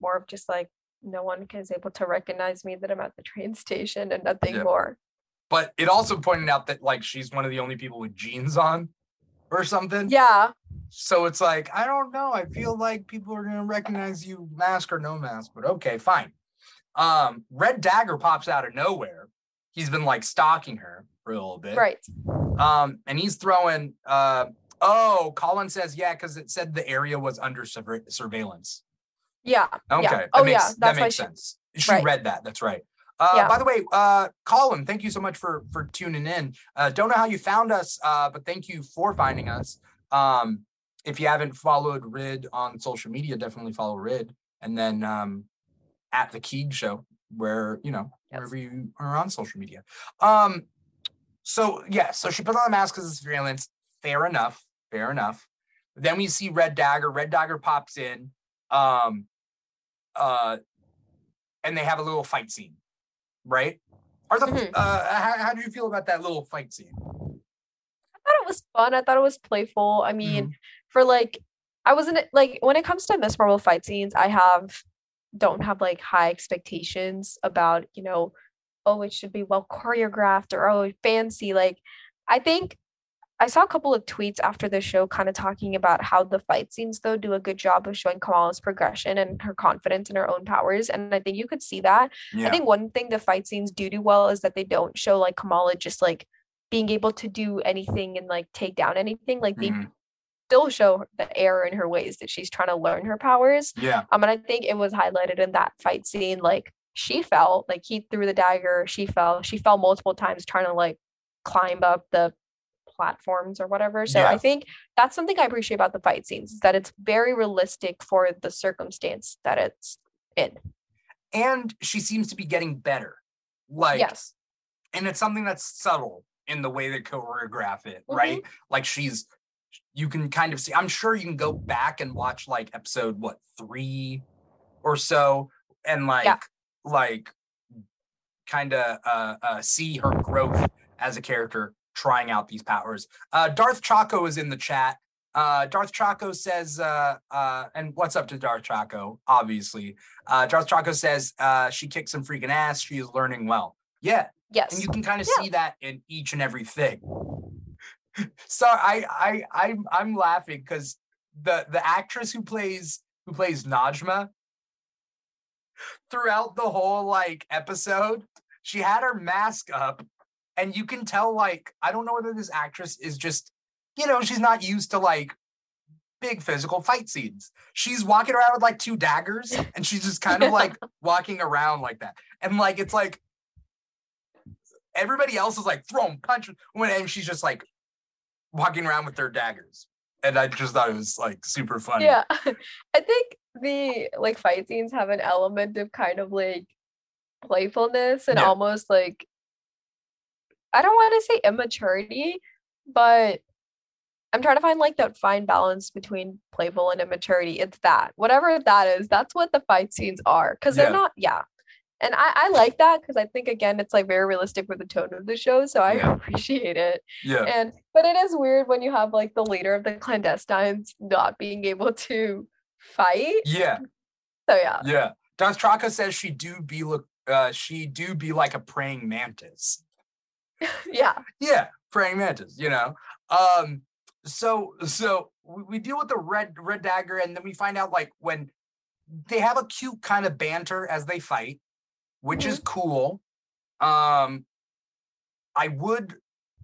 more of just like no one is able to recognize me that I'm at the train station and nothing more. But it also pointed out that like she's one of the only people with jeans on or something. Yeah. So it's like, I don't know. I feel like people are going to recognize you, mask or no mask, but okay, fine. Red Dagger pops out of nowhere. He's been like stalking her for a little bit. Right. And he's throwing, Colin says, because it said the area was under surveillance. Yeah. Okay. Yeah. That makes sense. She read that. That's right. By the way, Colin, thank you so much for tuning in. Don't know how you found us, but thank you for finding us. If you haven't followed Rid on social media, definitely follow Rid. And then at The Keeg Show, where, you know, wherever you are on social media. So she put on a mask because it's surveillance. Fair enough. Then we see Red Dagger. Red Dagger pops in. And they have a little fight scene, right? How do you feel about that little fight scene? I thought it was fun. I thought it was playful. I mean, for like, I wasn't like, when it comes to Ms. Marvel fight scenes, I don't have like high expectations about, you know, it should be well choreographed or fancy. Like, I think I saw a couple of tweets after the show kind of talking about how the fight scenes, though, do a good job of showing Kamala's progression and her confidence in her own powers. And I think you could see that. Yeah. I think one thing the fight scenes do well is that they don't show like Kamala just like being able to do anything and like take down anything. Like they still show the error in her ways that she's trying to learn her powers. Yeah. And I think it was highlighted in that fight scene. Like she fell, like he threw the dagger. She fell multiple times trying to like climb up the platforms or whatever. So I think that's something I appreciate about the fight scenes, is that it's very realistic for the circumstance that it's in. And she seems to be getting better. Like, and it's something that's subtle in the way they choreograph it, right? Like you can kind of see, I'm sure you can go back and watch like episode, 3 or so, and see her growth as a character trying out these powers. Darth Chaco is in the chat. Darth Tracco says, and what's up to Darth Tracco, obviously. Darth Tracco says, she kicked some freaking ass. She is learning well. Yeah. Yes. And you can kind of see that in each and everything. So I'm laughing because the actress who plays Najma throughout the whole like episode, she had her mask up, and you can tell, like, I don't know whether this actress is just, you know, she's not used to like big physical fight scenes. She's walking around with like two daggers, and she's just kind of like walking around like that, and like it's like everybody else is like throwing punches and she's just like walking around with their daggers. And I just thought it was like super funny. Yeah, I think the like fight scenes have an element of kind of like playfulness and almost like, I don't want to say immaturity, but I'm trying to find like that fine balance between playful and immaturity. It's that, whatever that is, that's what the fight scenes are, because they're not. Yeah. And I like that because I think, again, it's like very realistic with the tone of the show. So I appreciate it. Yeah. But it is weird when you have like the leader of the Clandestines not being able to fight. Yeah. So yeah. Yeah. Darth Tracco says she do be like a praying mantis. Yeah. Yeah. Praying mantis, you know. So we deal with the red dagger, and then we find out like when they have a cute kind of banter as they fight, which is cool. I would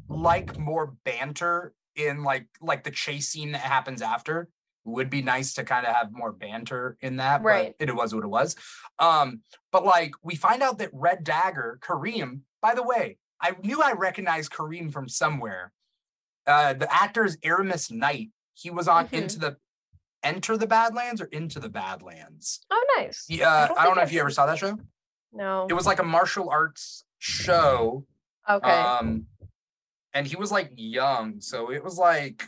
like more banter in like the chase scene that happens after. It would be nice to kind of have more banter in that, right? But it was what it was. But like we find out that Red Dagger, Kareem, by the way, I knew I recognized Kareem from somewhere. The actor is Aramis Knight. He was on Enter the Badlands or Into the Badlands. Oh, nice. Yeah, I don't know if you ever saw that show. No. It was like a martial arts show. Okay. And he was like young, so it was like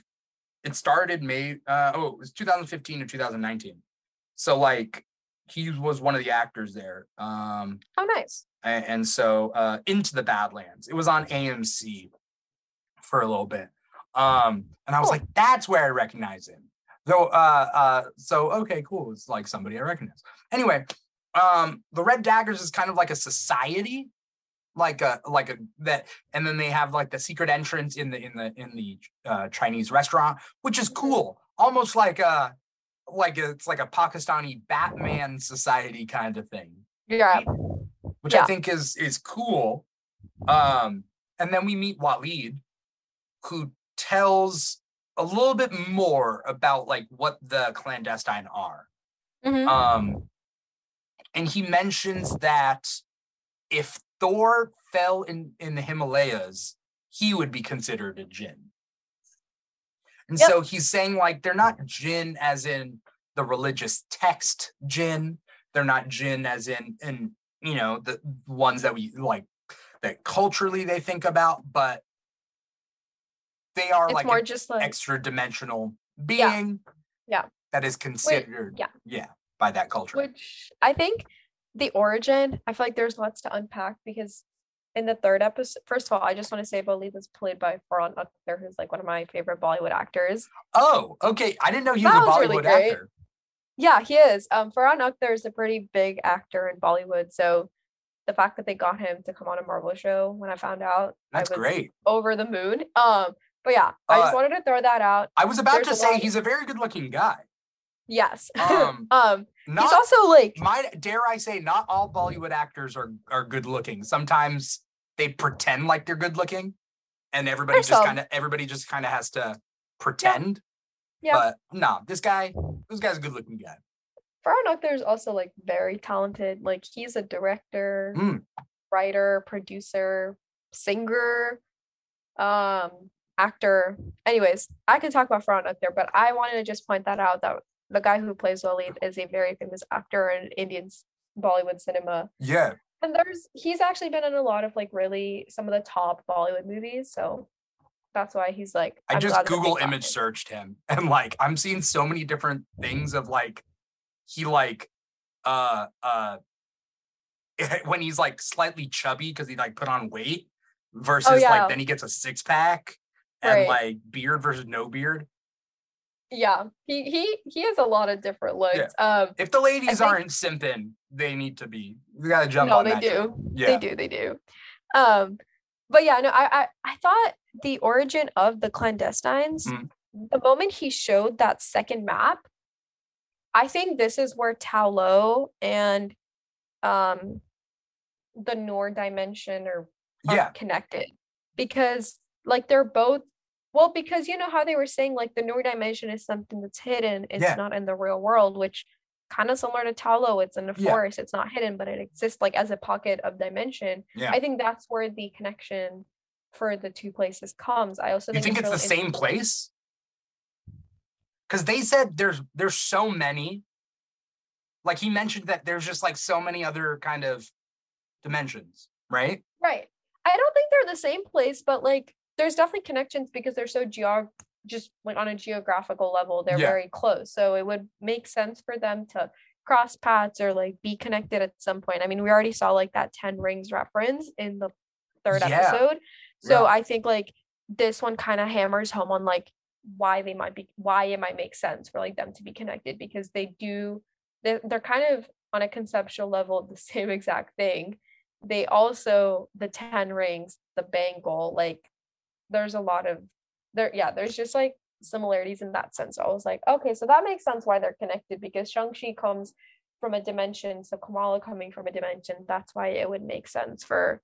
it started it was 2015 or 2019. So like he was one of the actors there. Oh, nice. And so Into the Badlands. It was on AMC for a little bit. And I was like, that's where I recognize him. Though so okay, cool. It's like somebody I recognize. Anyway. The Red Daggers is kind of like a society, like a that, and then they have like the secret entrance in the Chinese restaurant, which is cool, almost it's like a Pakistani Batman society kind of thing. Yeah, which I think is cool. And then we meet Waleed, who tells a little bit more about like what the Clandestine are. Mm-hmm. And he mentions that if Thor fell in the Himalayas, he would be considered a jinn. And so he's saying, like, they're not jinn as in the religious text jinn. They're not jinn as in you know, the ones that we, like, that culturally they think about, but they are, it's like, more just like extra-dimensional being that is considered. By that culture, which I think the origin, I feel like there's lots to unpack, because in the third episode, first of all, I just want to say Waleed was played by Farhan Akhtar, who's like one of my favorite Bollywood actors. Oh, okay, I didn't know he was a Bollywood actor. Yeah, he is. Farhan Akhtar is a pretty big actor in Bollywood, so the fact that they got him to come on a Marvel show, when I found out, that's great. Over the moon. But yeah, I just wanted to throw that out. I was about to say he's a very good-looking guy. Yes. He's also like, dare I say, not all Bollywood actors are good looking. Sometimes they pretend like they're good looking, and everybody just kind of has to pretend. Yeah. But no, this guy's a good looking guy. Farhan Akhtar is also like very talented. Like he's a director, writer, producer, singer, actor. Anyways, I could talk about Farhan Akhtar, but I wanted to just point that out, that the guy who plays Waleed is a very famous actor in Indian Bollywood cinema. Yeah. And he's actually been in a lot of like really some of the top Bollywood movies. So that's why he's like, I just Google image searched him, and like I'm seeing so many different things of like he like when he's like slightly chubby because he like put on weight versus like then he gets a six pack and like beard versus no beard. Yeah, he has a lot of different looks. Yeah. If the ladies aren't simping, they need to be. We gotta jump on that. No, they do. Yeah. They do. But yeah, no, I thought the origin of the clandestines, the moment he showed that second map, I think this is where Ta Lo and the Noor dimension are connected, because like they're both. Well, because you know how they were saying, like, the Noor dimension is something that's hidden. It's not in the real world, which kind of similar to Ta Lo. It's in the forest. It's not hidden, but it exists, like, as a pocket of dimension. Yeah. I think that's where the connection for the two places comes. I also think it's the same place? Because they said there's so many. Like, he mentioned that there's just, like, so many other kind of dimensions, right? Right. I don't think they're the same place, but, like, there's definitely connections because they're so just like on a geographical level, they're very close. So it would make sense for them to cross paths or like be connected at some point. I mean, we already saw like that 10 rings reference in the third episode. So I think like this one kind of hammers home on like why it might make sense for like them to be connected, because they're kind of on a conceptual level the same exact thing. They also, the 10 rings, the bangle, like, there's a lot of there's just like similarities in that sense. So I was like, okay, so that makes sense why they're connected, because Shang-Chi comes from a dimension, so Kamala coming from a dimension, that's why it would make sense for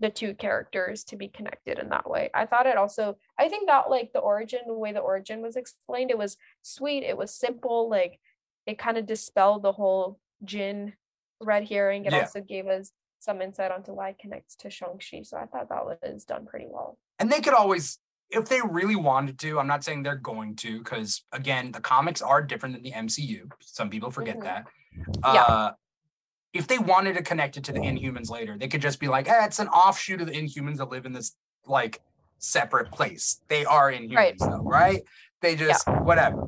the two characters to be connected in that way. I thought it also, I think that like the way the origin was explained, it was sweet, it was simple, like it kind of dispelled the whole Jin red herring. It also gave us some insight onto why it connects to Shang-Chi. So I thought that was done pretty well. And they could always, if they really wanted to, I'm not saying they're going to, because again, the comics are different than the MCU. Some people forget that. If they wanted to connect it to the Inhumans later, they could just be like, hey, it's an offshoot of the Inhumans that live in this like separate place. They are Inhumans, though, right? They just, whatever.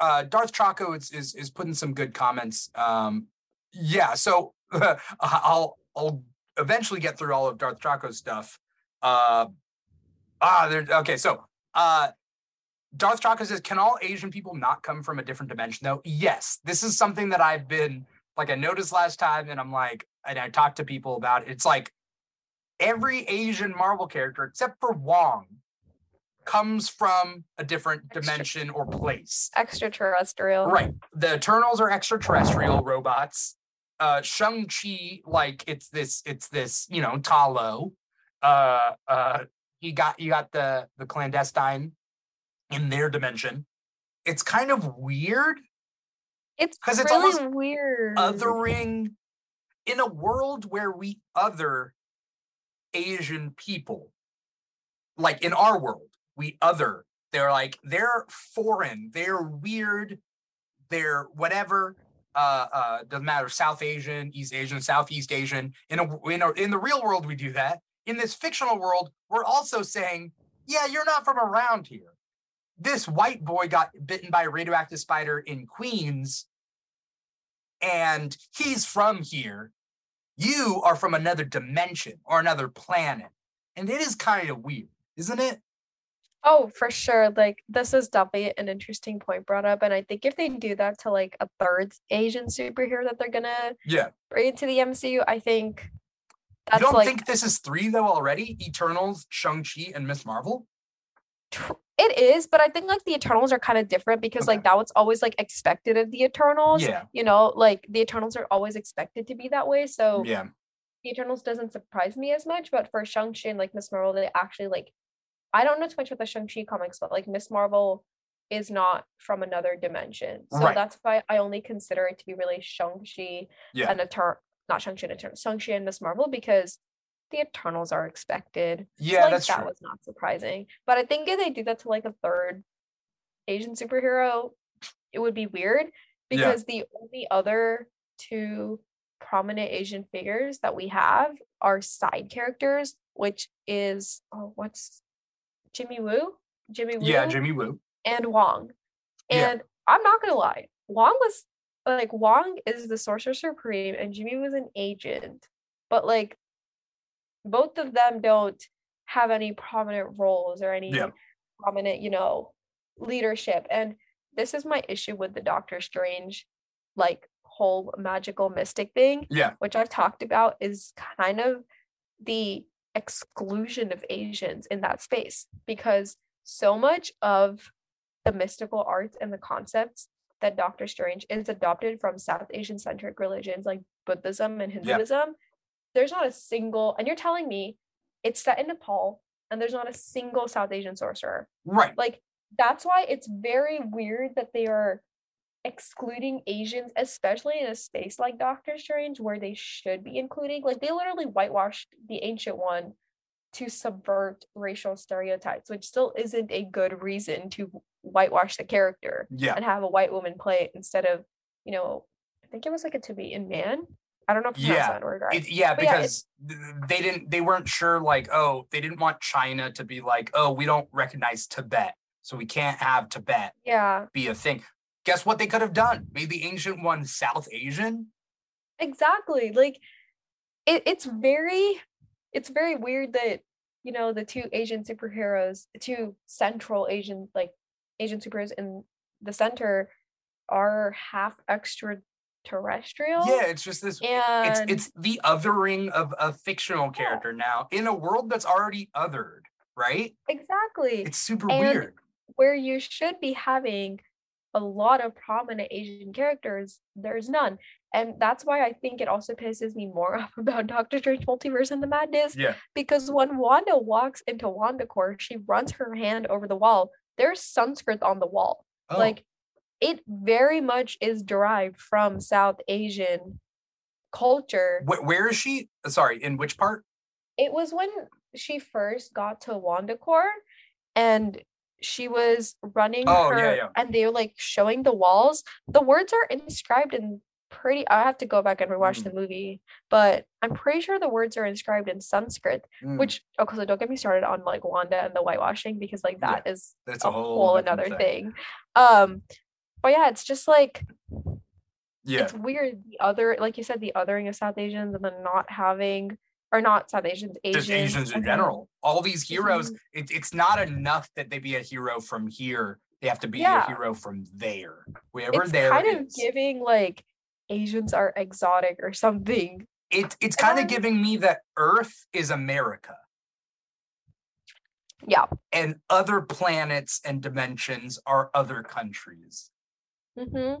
Darth Chaco is putting some good comments. So I'll eventually get through all of Darth Chaco's stuff. Darth Chaco says, can all Asian people not come from a different dimension though? Yes, this is something that I've been, like, I noticed last time, and I'm like, and I talked to people about it. It's like every Asian Marvel character except for Wong comes from a different dimension or place. Extraterrestrial. Right. The Eternals are extraterrestrial robots. Shang-Chi, like it's this, you know, Ta Lo. You got the clandestine in their dimension. It's kind of weird. It's because it's really almost weird. Othering in a world where we other Asian people, like in our world, we other. They're like, they're foreign. They're weird. They're whatever. Doesn't matter, South Asian, East Asian, Southeast Asian. In the real world, we do that. In this fictional world, we're also saying, yeah, you're not from around here. This white boy got bitten by a radioactive spider in Queens, and he's from here. You are from another dimension or another planet. And it is kind of weird, isn't it? Oh, for sure. Like, this is definitely an interesting point brought up. And I think if they do that to like a third Asian superhero that they're gonna bring into the MCU, I think that's like... You don't think this is three though already? Eternals, Shang-Chi, and Ms. Marvel? It is, but I think like the Eternals are kind of different because like that was always like expected of the Eternals. Yeah. You know, like the Eternals are always expected to be that way. So the Eternals doesn't surprise me as much, but for Shang-Chi and like Ms. Marvel, they actually like, I don't know too much about the Shang-Chi comics, but like Ms. Marvel is not from another dimension. So that's why I only consider it to be really Shang-Chi and Shang-Chi and Ms. Marvel, because the Eternals are expected. Yeah, so, like, that's true. That was not surprising. But I think if they do that to like a third Asian superhero, it would be weird, because the only other two prominent Asian figures that we have are side characters, which is Jimmy Woo. Yeah, Jimmy Woo. And Wong. And I'm not going to lie. Wong is the Sorcerer Supreme and Jimmy was an agent. But like both of them don't have any prominent roles or any prominent, you know, leadership. And this is my issue with the Doctor Strange, like, whole magical mystic thing, which I've talked about, is kind of the exclusion of Asians in that space, because so much of the mystical arts and the concepts that Doctor Strange is adopted from South Asian centric religions like Buddhism and Hinduism. There's not a single, and you're telling me it's set in Nepal and there's not a single South Asian sorcerer, right? Like, that's why it's very weird that they are excluding Asians, especially in a space like Doctor Strange where they should be including. Like, they literally whitewashed the Ancient One to subvert racial stereotypes, which still isn't a good reason to whitewash the character and have a white woman play it instead of, you know, I think it was like a Tibetan man. I don't know if you pronounce that word right. Because they weren't sure, like, oh, they didn't want China to be like, oh, we don't recognize Tibet, so we can't have Tibet be a thing. Guess what they could have done? Made the Ancient One South Asian? Exactly. Like, it's very weird that, you know, the two Asian superheroes, the two central Asian, like, Asian superheroes in the center are half extraterrestrial. Yeah, it's just this, and it's the othering of a fictional character now in a world that's already othered, right? Exactly. It's super weird. Where you should be having a lot of prominent Asian characters, there's none. And that's why I think it also pisses me more off about Doctor Strange Multiverse and the Madness. Yeah. Because when Wanda walks into WandaCore, she runs her hand over the wall. There's Sanskrit on the wall. Oh. Like, it very much is derived from South Asian culture. Where is she? Sorry, in which part? It was when she first got to WandaCore and she was running and they were like showing the walls. The words are inscribed in pretty, I have to go back and rewatch the movie, but I'm pretty sure the words are inscribed in Sanskrit, which, okay, so don't get me started on like Wanda and the whitewashing, because like that is that's a whole another thing. But yeah, it's just like, it's weird. The other, like you said, the othering of South Asians and then not having, or not South Asians, Asians. Just Asians in general. All these heroes, it's not enough that they be a hero from here. They have to be a hero from there. Wherever it's there kind is. Of giving like Asians are exotic or something. It's kind of giving me that Earth is America. Yeah. And other planets and dimensions are other countries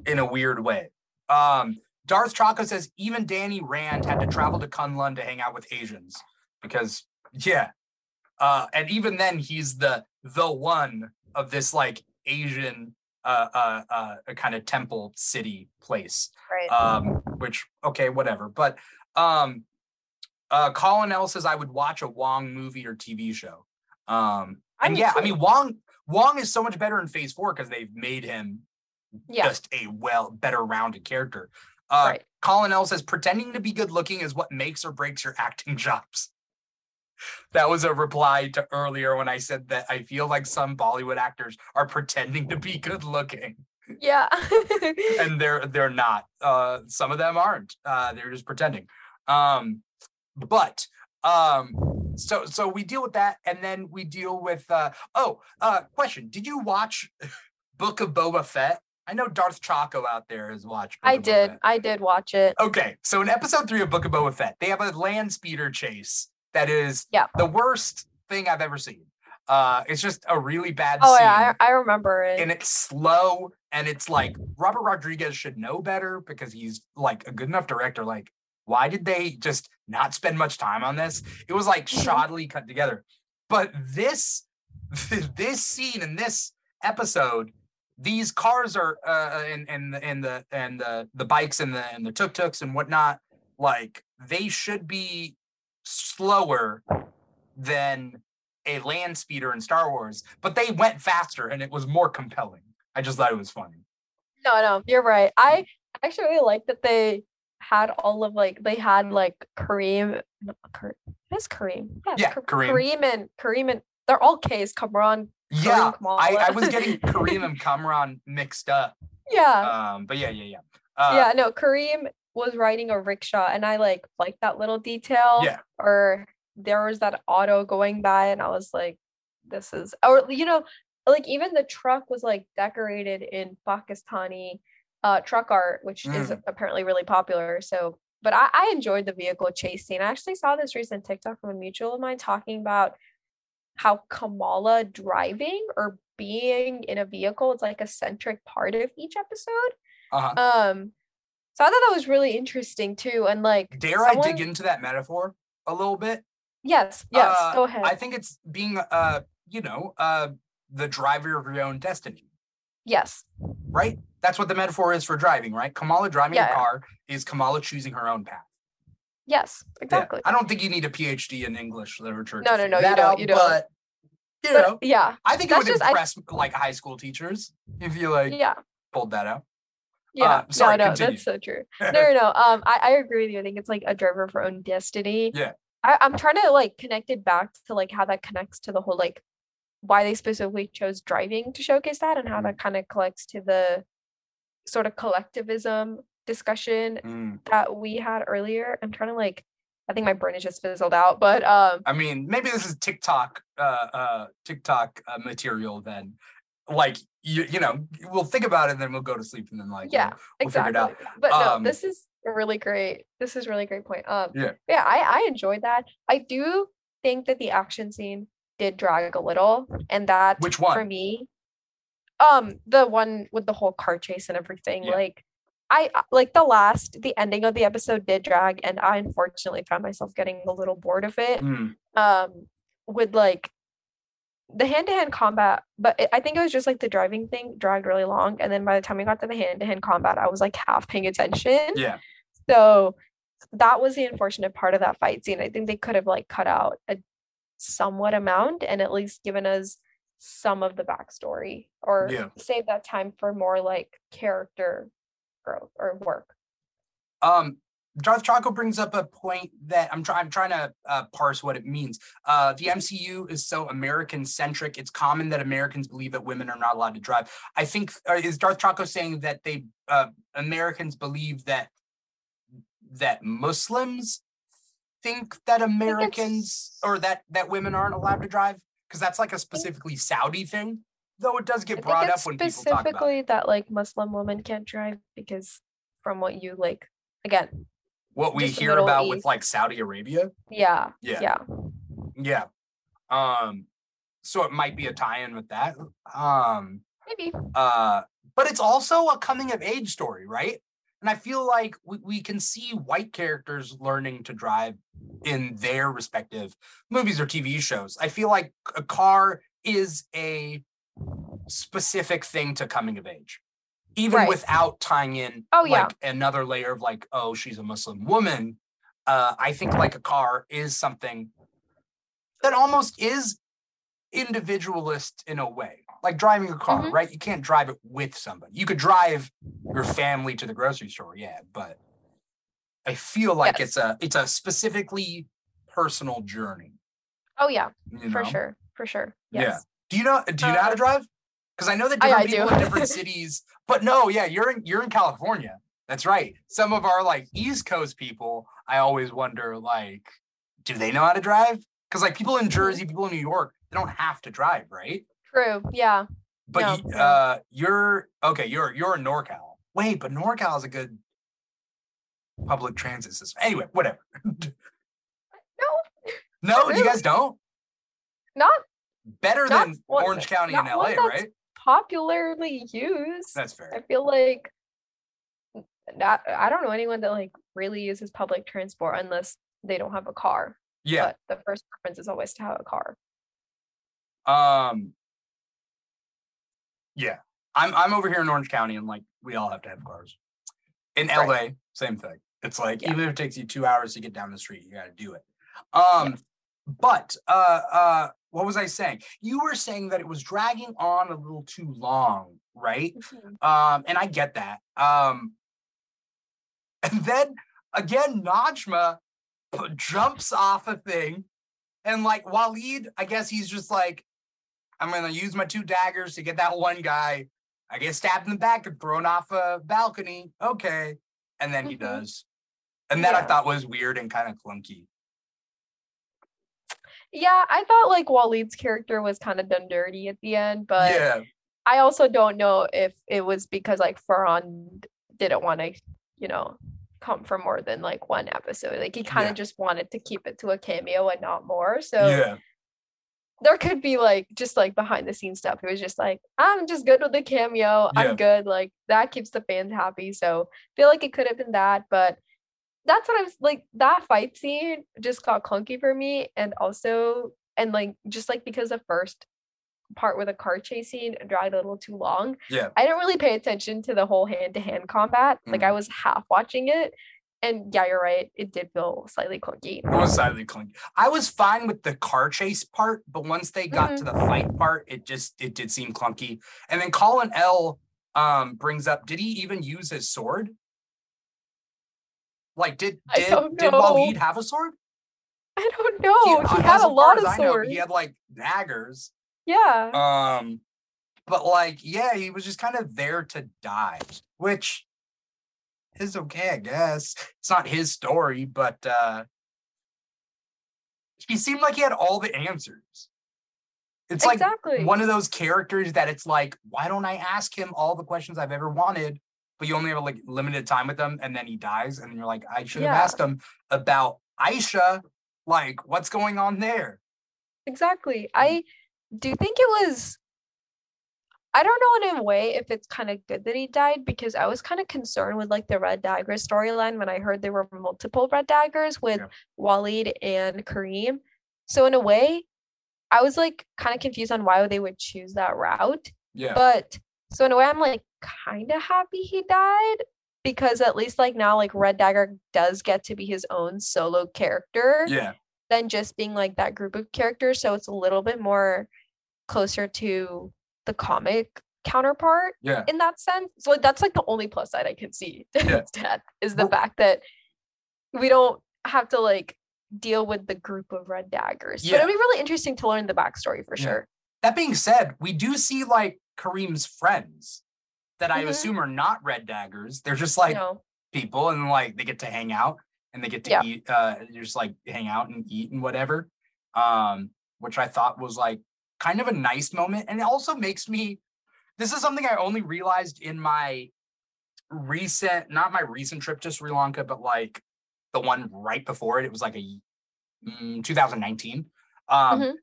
in a weird way. Darth Chaka says even Danny Rand had to travel to Kunlun to hang out with Asians because, and even then he's the one of this like Asian kind of temple city place, right? Which, okay, whatever. But Colin L says I would watch a Wong movie or TV show. Wong is so much better in Phase 4 because they've made him just a better rounded character. Right. Colin L says, pretending to be good looking is what makes or breaks your acting jobs. That was a reply to earlier when I said that I feel like some Bollywood actors are pretending to be good looking. Yeah. And they're not. Some of them aren't. They're just pretending. So we deal with that, and then we deal with question. Did you watch Book of Boba Fett? I know Darth Chaco out there has watched Book of Boba Fett. I did watch it. Okay, so in episode 3 of Book of Boba Fett, they have a land speeder chase that is the worst thing I've ever seen. It's just a really bad scene. Yeah, I remember it. And it's slow, and it's like, Robert Rodriguez should know better because he's like a good enough director. Like, why did they just not spend much time on this? It was like shoddily cut together. But this scene in this episode, these cars are and the bikes and the tuk-tuks and whatnot, like they should be slower than a land speeder in Star Wars, but they went faster and it was more compelling. I just thought it was funny. No, you're right. I actually really liked that they had all of like Kareem. It's Kareem. Yeah, Kareem and they're all K's. Kamran. Yeah, I was getting Kareem and Kamran mixed up. Yeah. But yeah. Kareem was riding a rickshaw, and I like that little detail. Yeah. Or there was that auto going by, and I was like, this is, or you know, like even the truck was like decorated in Pakistani truck art, which is apparently really popular. So, but I enjoyed the vehicle chase scene. I actually saw this recent TikTok from a mutual of mine talking about how Kamala driving or being in a vehicle is like a centric part of each episode. So I thought that was really interesting too. And like, I dig into that metaphor a little bit? Yes, go ahead. I think it's being, the driver of your own destiny. Yes. Right? That's what the metaphor is for driving, right? Kamala driving a car is Kamala choosing her own path. Yes, exactly. Yeah. I don't think you need a PhD in English literature. No, you don't. But, you know, I think it would impress high school teachers if you pulled that out. Continue. That's so true. No. I agree with you. I think it's like a driver of her own destiny. Yeah. I'm trying to connect it back to how that connects to the whole why they specifically chose driving to showcase that and how that kind of collects to the sort of collectivism discussion that we had earlier. I'm trying to I think my brain is just fizzled out, but I mean, maybe this is TikTok material then. We'll think about it and then we'll go to sleep and then we'll exactly figure it out. But no, this is a really great point. I enjoyed that. I do think that the action scene did drag a little, and that which one for me, the one with the whole car chase and everything. The ending of the episode did drag, and I unfortunately found myself getting a little bored of it. With the hand-to-hand combat, but I think it was just the driving thing dragged really long, and then by the time we got to the hand-to-hand combat, I was half paying attention. So that was the unfortunate part of that fight scene. I think they could have cut out a somewhat amount and at least given us some of the backstory, or save that time for more character growth or work. Darth Chaco brings up a point that I'm trying to parse what it means. The MCU is so American-centric. It's common that Americans believe that women are not allowed to drive. I think, is Darth Chaco saying that they Americans believe that Muslims think that Americans or that women aren't allowed to drive? Because that's a specifically Saudi thing, though it does get brought up when people talk about it. Specifically that Muslim women can't drive because from what you again. What we hear about with Saudi Arabia. Yeah. So it might be a tie-in with that. Maybe. But it's also a coming of age story, right? And I feel we can see white characters learning to drive in their respective movies or TV shows. I feel like a car is a specific thing to coming of age. Even without tying in another layer of she's a Muslim woman, I think a car is something that almost is individualist in a way. Driving a car, right? You can't drive it with somebody. You could drive your family to the grocery store, but I feel it's a specifically personal journey. Oh yeah, you know? For sure. Yes. Yeah. Do you know how to drive? Because I know that different people in different cities, but no, you're in California. That's right. Some of our East Coast people, I always wonder do they know how to drive? Because people in Jersey, people in New York, they don't have to drive, right? True. Yeah. But no. You're in NorCal. Wait, but NorCal is a good public transit system. Anyway, whatever. No, really? You guys don't. Better than Orange County in LA, right? Popularly used. That's fair. I feel I don't know anyone that really uses public transport unless they don't have a car. Yeah. But the first preference is always to have a car. Yeah. I'm over here in Orange County and we all have to have cars. In LA, same thing. It's even if it takes you 2 hours to get down the street, you got to do it. But what was I saying? You were saying that it was dragging on a little too long, right? Mm-hmm. And I get that. And then again, Najma jumps off a thing, and Waleed, I guess he's just I'm gonna use my 2 daggers to get that one guy. I get stabbed in the back and thrown off a balcony. Okay, and then he does, and that I thought was weird and kind of clunky. Yeah, I thought like Waleed's character was kind of done dirty at the end, but yeah. I also don't know if it was because like Farhan didn't want to, you know, come for more than like one episode. Like he kind of just wanted to keep it to a cameo and not more. So there could be like just like behind the scenes stuff. It was just like, I'm just good with the cameo. I'm good. Like that keeps the fans happy. So I feel like it could have been that, but that's what I was like. That fight scene just got clunky for me. And also, and like, just like because the first part with a car chase scene dragged a little too long. Yeah. I didn't really pay attention to the whole hand-to-hand combat. Mm-hmm. Like I was half watching it. And yeah, you're right. It did feel slightly clunky. It was slightly clunky. I was fine with the car chase part, but once they got to the fight part, it did seem clunky. And then Colin L brings up, did he even use his sword? Like, did Waleed have a sword? I don't know. He had a lot of swords. He had like daggers. Yeah. But like, yeah, he was just kind of there to die, which is okay, I guess. It's not his story, but he seemed like he had all the answers. It's like one of those characters that it's like, why don't I ask him all the questions I've ever wanted? But you only have like limited time with him, and then he dies, and you're like, I should have asked him about Aisha, like what's going on there. Exactly. I do think it was, I don't know in a way if it's kind of good that he died, because I was kind of concerned with like the Red Daggers storyline when I heard there were multiple Red Daggers with Waleed and Kareem. So in a way, I was like kind of confused on why they would choose that route. Yeah. But so in a way, I'm like kind of happy he died, because at least like now like Red Dagger does get to be his own solo character. Yeah. Than just being like that group of characters. So it's a little bit more closer to the comic counterpart in that sense. So that's like the only plus side I can see to his death is the fact that we don't have to like deal with the group of Red Daggers. But it'd be really interesting to learn the backstory for sure. That being said, we do see like Kareem's friends that I assume are not Red Daggers. They're just like people, and like they get to hang out and they get to eat, just like hang out and eat and whatever, which I thought was like kind of a nice moment. And it also makes me, this is something I only realized in my recent, not my recent trip to Sri Lanka, but like the one right before it, it was like a 2019,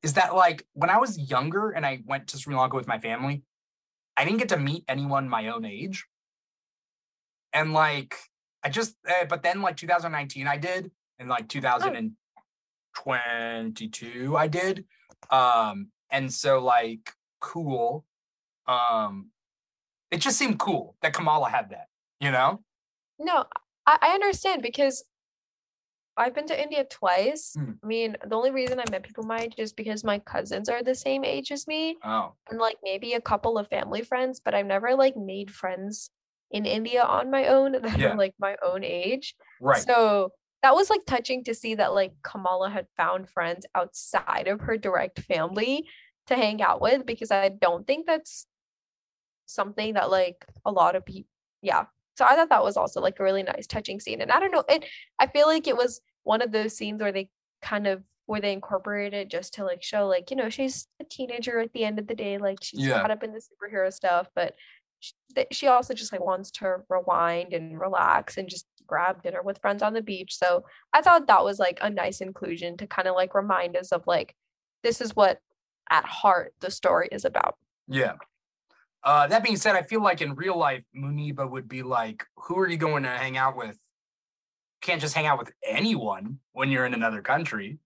is that like when I was younger and I went to Sri Lanka with my family, I didn't get to meet anyone my own age. And like, I just, but then like 2019 I did, and like 2022 I did. And so, like, cool. It just seemed cool that Kamala had that, you know? No, I understand, because I've been to India twice. I mean, the only reason I met people my age is because my cousins are the same age as me. Oh. And, like, maybe a couple of family friends, but I've never, like, made friends in India on my own that are, like, my own age. Right. So that was like touching to see that like Kamala had found friends outside of her direct family to hang out with, because I don't think that's something that like a lot of people, So I thought that was also like a really nice touching scene. And I don't know, I feel like it was one of those scenes where they kind of, where they incorporated it just to like show like, you know, she's a teenager at the end of the day, like she's caught up in the superhero stuff, but she also just like wants to rewind and relax and just grab dinner with friends on the beach. So I thought that was like a nice inclusion to kind of like remind us of like, this is what at heart the story is about. Yeah. That being said, I feel like in real life, Muniba would be like, who are you going to hang out with? Can't just hang out with anyone when you're in another country.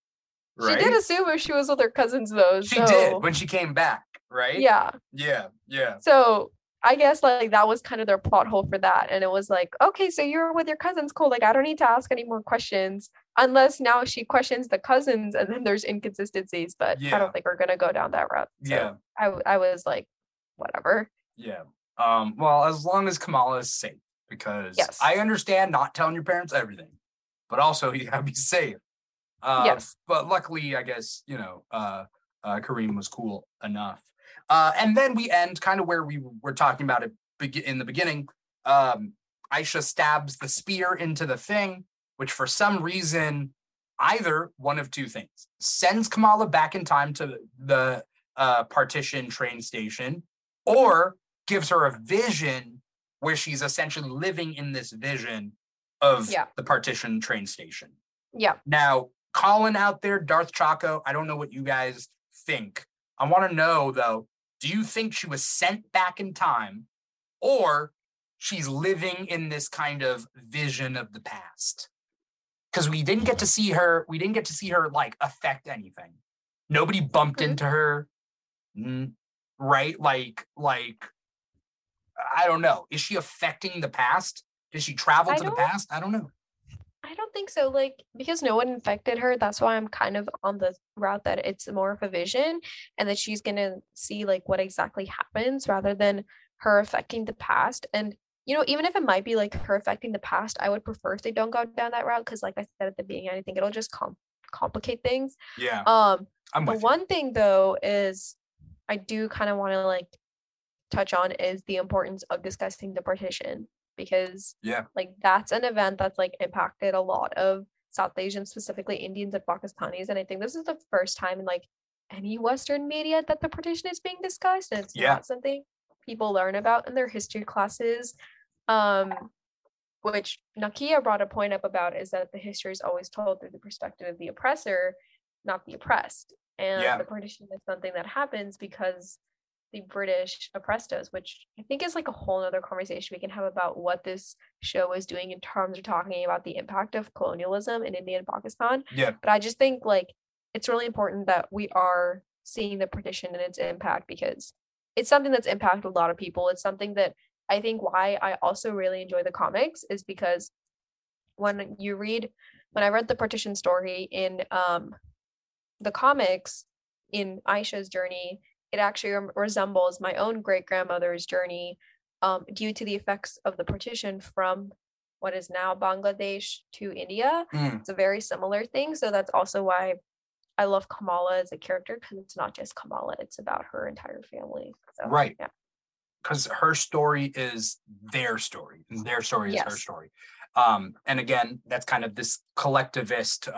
Right? She did assume if she was with her cousins though. She did when she came back, right? Yeah. Yeah. Yeah. So I guess like that was kind of their plot hole for that. And it was like, okay, so you're with your cousins, cool. Like I don't need to ask any more questions, unless now she questions the cousins and then there's inconsistencies, but I don't think we're going to go down that route. So I was like, whatever. Yeah. Well, as long as Kamala is safe, because I understand not telling your parents everything, but also you gotta be safe. But luckily, I guess, you know, Kareem was cool enough. And then we end kind of where we were talking about it in the beginning. Aisha stabs the spear into the thing, which for some reason either one of two things. Sends Kamala back in time to the Partition train station, or gives her a vision where she's essentially living in this vision of the Partition train station. Yeah. Now, Colin out there, Darth Chaco, I don't know what you guys think. I want to know, though, do you think she was sent back in time, or she's living in this kind of vision of the past? Because we didn't get to see her. We didn't get to see her, like, affect anything. Nobody bumped into her, right? Like, I don't know. Is she affecting the past? Does she travel to the past? I don't know. I don't think so. Like, because no one infected her, that's why I'm kind of on the route that it's more of a vision and that she's going to see, like, what exactly happens rather than her affecting the past. And, you know, even if it might be, like, her affecting the past, I would prefer if they don't go down that route because, like I said at the beginning, I think it'll just complicate things. Yeah. But one thing, though, is I do kind of want to, like, touch on is the importance of discussing the Partition. Because like that's an event that's like impacted a lot of South Asians, specifically Indians and Pakistanis, and I think this is the first time in like any Western media that the Partition is being discussed, and it's not something people learn about in their history classes, which Nakia brought a point up about, is that the history is always told through the perspective of the oppressor, not the oppressed, and the Partition is something that happens because the British oppressed us, which I think is like a whole other conversation we can have about what this show is doing in terms of talking about the impact of colonialism in India and Pakistan. Yeah. But I just think like it's really important that we are seeing the Partition and its impact, because it's something that's impacted a lot of people. It's something that I think why I also really enjoy the comics is because when I read the Partition story in the comics in Aisha's journey, it actually resembles my own great-grandmother's journey due to the effects of the Partition from what is now Bangladesh to India. It's a very similar thing. So that's also why I love Kamala as a character, because it's not just Kamala. It's about her entire family. So, right. Because her story is their story. And their story is her story. And again, that's kind of this collectivist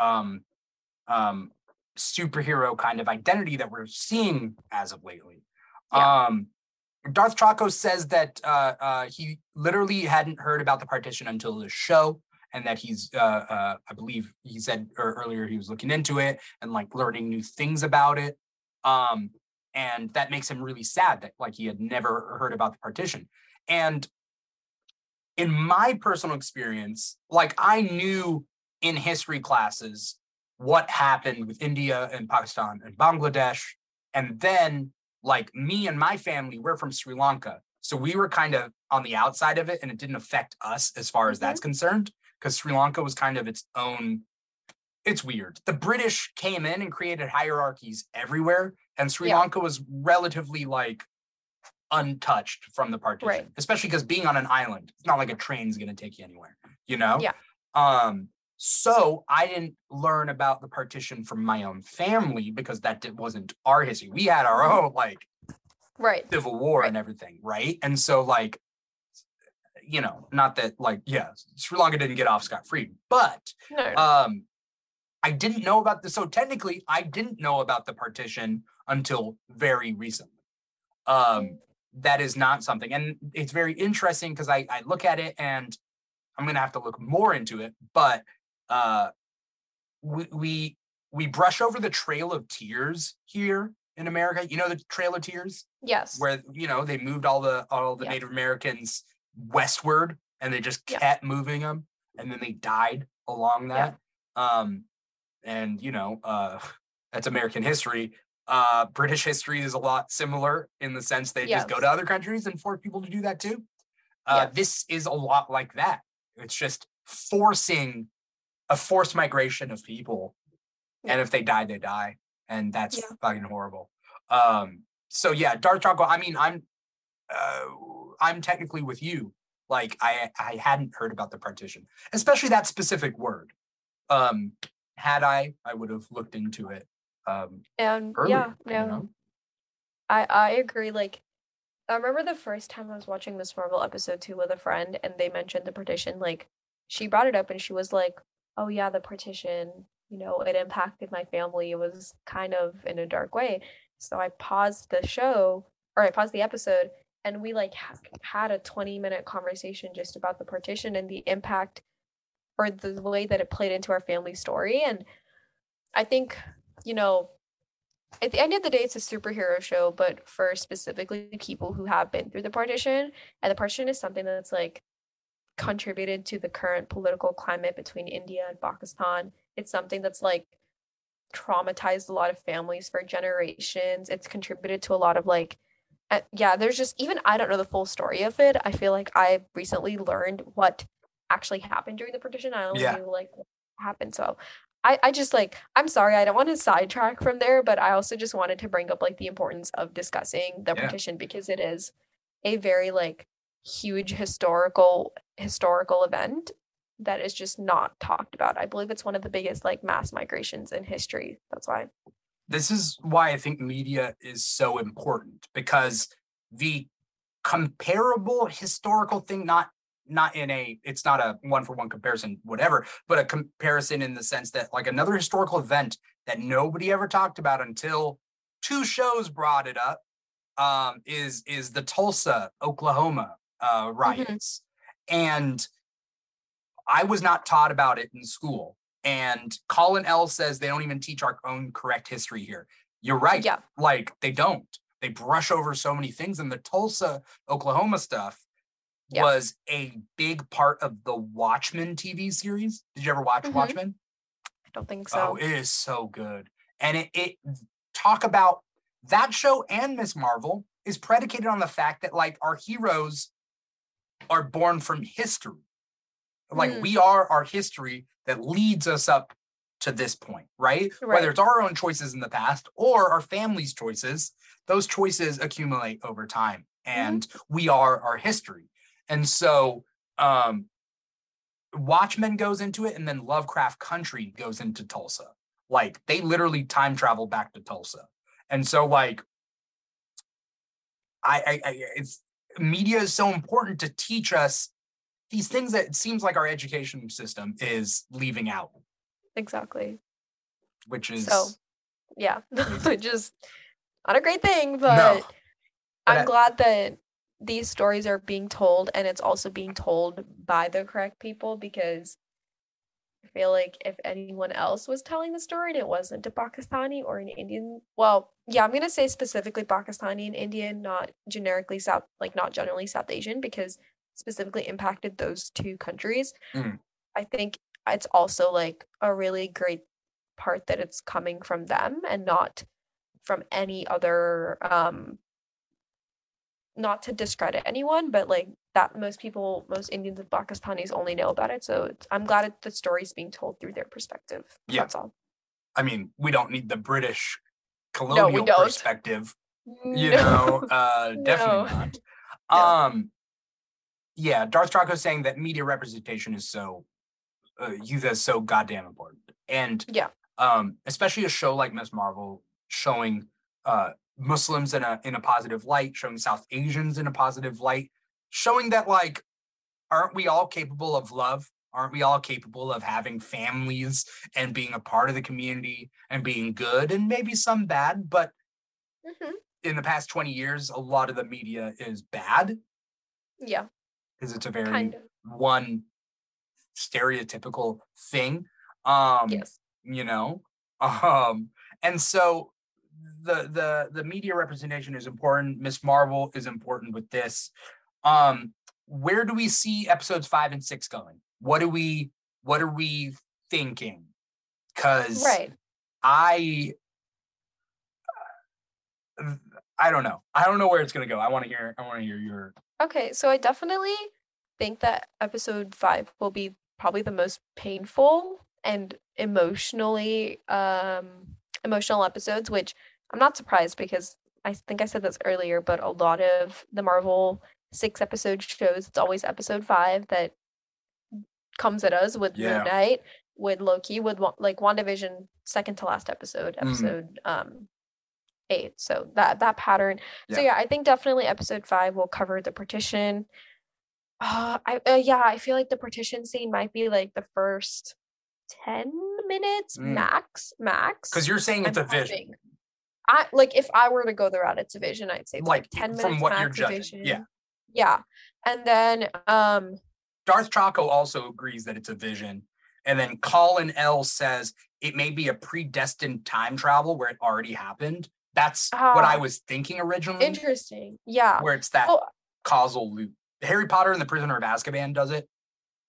superhero kind of identity that we're seeing as of lately. Darth Chaco says that he literally hadn't heard about the Partition until the show, and that he's I believe he said earlier he was looking into it and like learning new things about it, and that makes him really sad that like he had never heard about the Partition. And in my personal experience, like I knew in history classes what happened with India and Pakistan and Bangladesh. And then, like, me and my family, we're from Sri Lanka. So we were kind of on the outside of it, and it didn't affect us as far as that's concerned, because Sri Lanka was kind of its own. It's weird. The British came in and created hierarchies everywhere, and Sri Lanka was relatively, like, untouched from the Partition, especially because being on an island, it's not like a train's going to take you anywhere, you know? Yeah. So I didn't learn about the Partition from my own family because that wasn't our history. We had our own, like, civil war and everything, right? And so, like, you know, not that, like, Sri Lanka didn't get off scot-free, but I didn't know about this. So technically, I didn't know about the Partition until very recently. That is not something. And it's very interesting because I look at it and I'm going to have to look more into it, but we brush over the Trail of Tears here in America. You know the Trail of Tears? Yes. Where, you know, they moved all the Native Americans westward, and they just kept moving them, and then they died along that. And, you know, that's American history. British history is a lot similar in the sense they just go to other countries and force people to do that too. This is a lot like that. It's just forcing a forced migration of people. And if they die, they die. And that's fucking horrible. So Dark Chocolate, I mean, I'm technically with you. Like I hadn't heard about the Partition, especially that specific word. Had I would have looked into it. You know? I agree. Like, I remember the first time I was watching Ms. Marvel episode 2 with a friend, and they mentioned the Partition. Like, she brought it up, and she was like, "Oh yeah, the Partition you know, it impacted my family. It was kind of in a dark way. So I paused the show, or I paused the episode, and we like had a 20-minute conversation just about the partition and the impact, or the way that it played into our family story. And I think, you know, at the end of the day, it's a superhero show, but for specifically people who have been through the partition, and the partition is something that's like contributed to the current political climate between India and Pakistan. It's something that's like traumatized a lot of families for generations. It's contributed to a lot of like, yeah, there's just, even I don't know the full story of it. I feel like I recently learned what actually happened during the partition. I only knew like what happened. So I just like, I'm sorry, I don't want to sidetrack from there, but I also just wanted to bring up like the importance of discussing the partition, because it is a very like huge historical event that is just not talked about. I believe it's one of the biggest like mass migrations in history. That's why. This is why I think media is so important, because the comparable historical thing, not in a, it's not a one-for-one comparison, whatever, but a comparison in the sense that like another historical event that nobody ever talked about until two shows brought it up, is the Tulsa, Oklahoma riots. Mm-hmm. And I was not taught about it in school. And Colin L. says they don't even teach our own correct history here. You're right. Yeah. Like, they don't. They brush over so many things. And the Tulsa, Oklahoma stuff was a big part of the Watchmen TV series. Did you ever watch Watchmen? I don't think so. Oh, it is so good. And it talk about that show, and Ms. Marvel is predicated on the fact that like our heroes are born from history. Like we are our history that leads us up to this point, right? Whether it's our own choices in the past or our family's choices, those choices accumulate over time, and we are our history. And so Watchmen goes into it, and then Lovecraft Country goes into Tulsa. Like, they literally time travel back to Tulsa. And so like, it's media is so important to teach us these things that it seems like our education system is leaving out. Exactly. Which is... So, yeah. Which is not a great thing, but I'm glad that these stories are being told, and it's also being told by the correct people, because I feel like if anyone else was telling the story and it wasn't a Pakistani or an Indian... Well, yeah, I'm going to say specifically Pakistani and Indian, not generically South... Like, not generally South Asian, because... specifically impacted those two countries. I think it's also like a really great part that it's coming from them and not from any other, not to discredit anyone, but like that most Indians and Pakistanis only know about it. So I'm glad the story's being told through their perspective. Yeah. That's all. I mean, we don't need the British colonial perspective. Definitely not. Yeah, Darth Draco saying that media representation is so, that's so goddamn important. And especially a show like Ms. Marvel showing Muslims in a positive light, showing South Asians in a positive light, showing that like, aren't we all capable of love? Aren't we all capable of having families and being a part of the community and being good and maybe some bad? But in the past 20 years, a lot of the media is bad. Yeah. Because it's a very one stereotypical thing, you know, and so the media representation is important. Ms. Marvel is important with this. Where do we see episodes 5 and 6 going? What are we thinking? Because I don't know. I don't know where it's gonna go. I want to hear your. Okay, so I definitely think that episode 5 will be probably the most painful and emotional episodes, which I'm not surprised because I think I said this earlier, but a lot of the Marvel 6-episode shows, it's always episode 5 that comes at us with Moon Knight, with Loki, with like WandaVision, second to last episode 8. So that pattern. Yeah. So yeah, I think definitely episode 5 will cover the partition. I feel like the partition scene might be like the first 10 minutes max. Because you're saying it's a vision. I like if I were to go the route, it's a vision. I'd say it's like 10 minutes from what max you're judging. Vision. Yeah. And then Darth Chaco also agrees that it's a vision. And then Colin L says it may be a predestined time travel where it already happened. That's what I was thinking originally. Interesting. Yeah. Where it's that causal loop. Harry Potter and the Prisoner of Azkaban does it.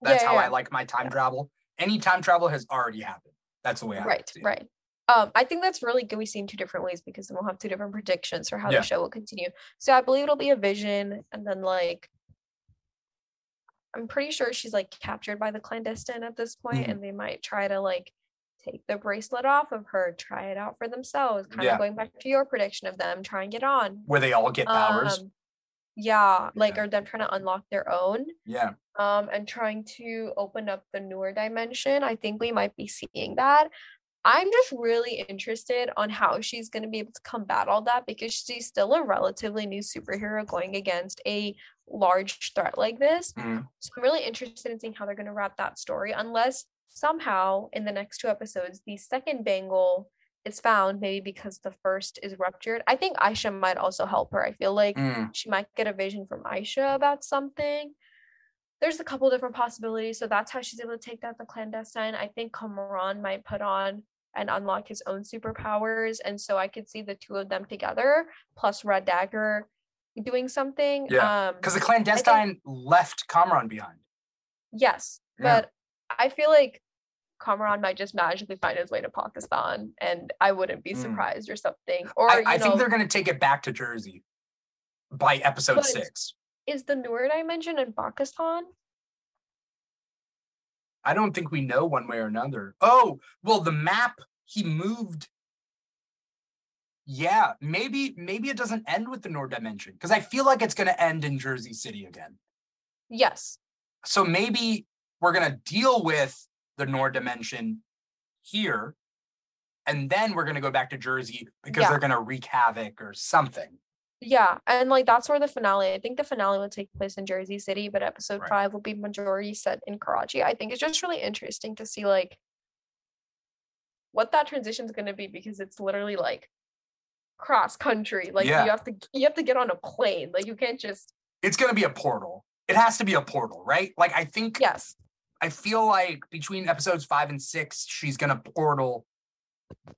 That's how I like my time travel. Any time travel has already happened. That's the way I see it. Right. I think that's really good. We see in two different ways because then we'll have two different predictions for how the show will continue. So I believe it'll be a vision. And then like, I'm pretty sure she's like captured by the clandestine at this point, and they might try to like take the bracelet off of her, try it out for themselves, kind of going back to your prediction of them trying it on. Where they all get powers. Like are them trying to unlock their own. Yeah. And trying to open up the newer dimension. I think we might be seeing that. I'm just really interested on how she's going to be able to combat all that because she's still a relatively new superhero going against a large threat like this. So I'm really interested in seeing how they're going to wrap that story, unless somehow in the next two episodes, the second bangle is found, maybe because the first is ruptured. I think Aisha might also help her. I feel like she might get a vision from Aisha about something. There's a couple different possibilities. So that's how she's able to take down the clandestine. I think Kamran might put on and unlock his own superpowers. And so I could see the two of them together, plus Red Dagger doing something. Yeah, because the clandestine left Kamran behind. Yes, but I feel like Kamran might just magically find his way to Pakistan, and I wouldn't be surprised or something. Or I think they're going to take it back to Jersey by episode 6. Is the newer dimension in Pakistan? I don't think we know one way or another. Oh, well, the map, he moved. Yeah, maybe it doesn't end with the Nord dimension because I feel like it's going to end in Jersey City again. Yes. So maybe we're going to deal with the Nord dimension here, and then we're going to go back to Jersey because they're going to wreak havoc or something. Yeah, and like that's where the finale, I think the finale will take place in Jersey City, but episode 5 will be majority set in Karachi. I think it's just really interesting to see like what that transition is going to be because it's literally like cross country. Like you have to get on a plane. Like you can't just. It's going to be a portal. It has to be a portal, right? Like I think. Yes. I feel like between episodes 5 and 6, she's going to portal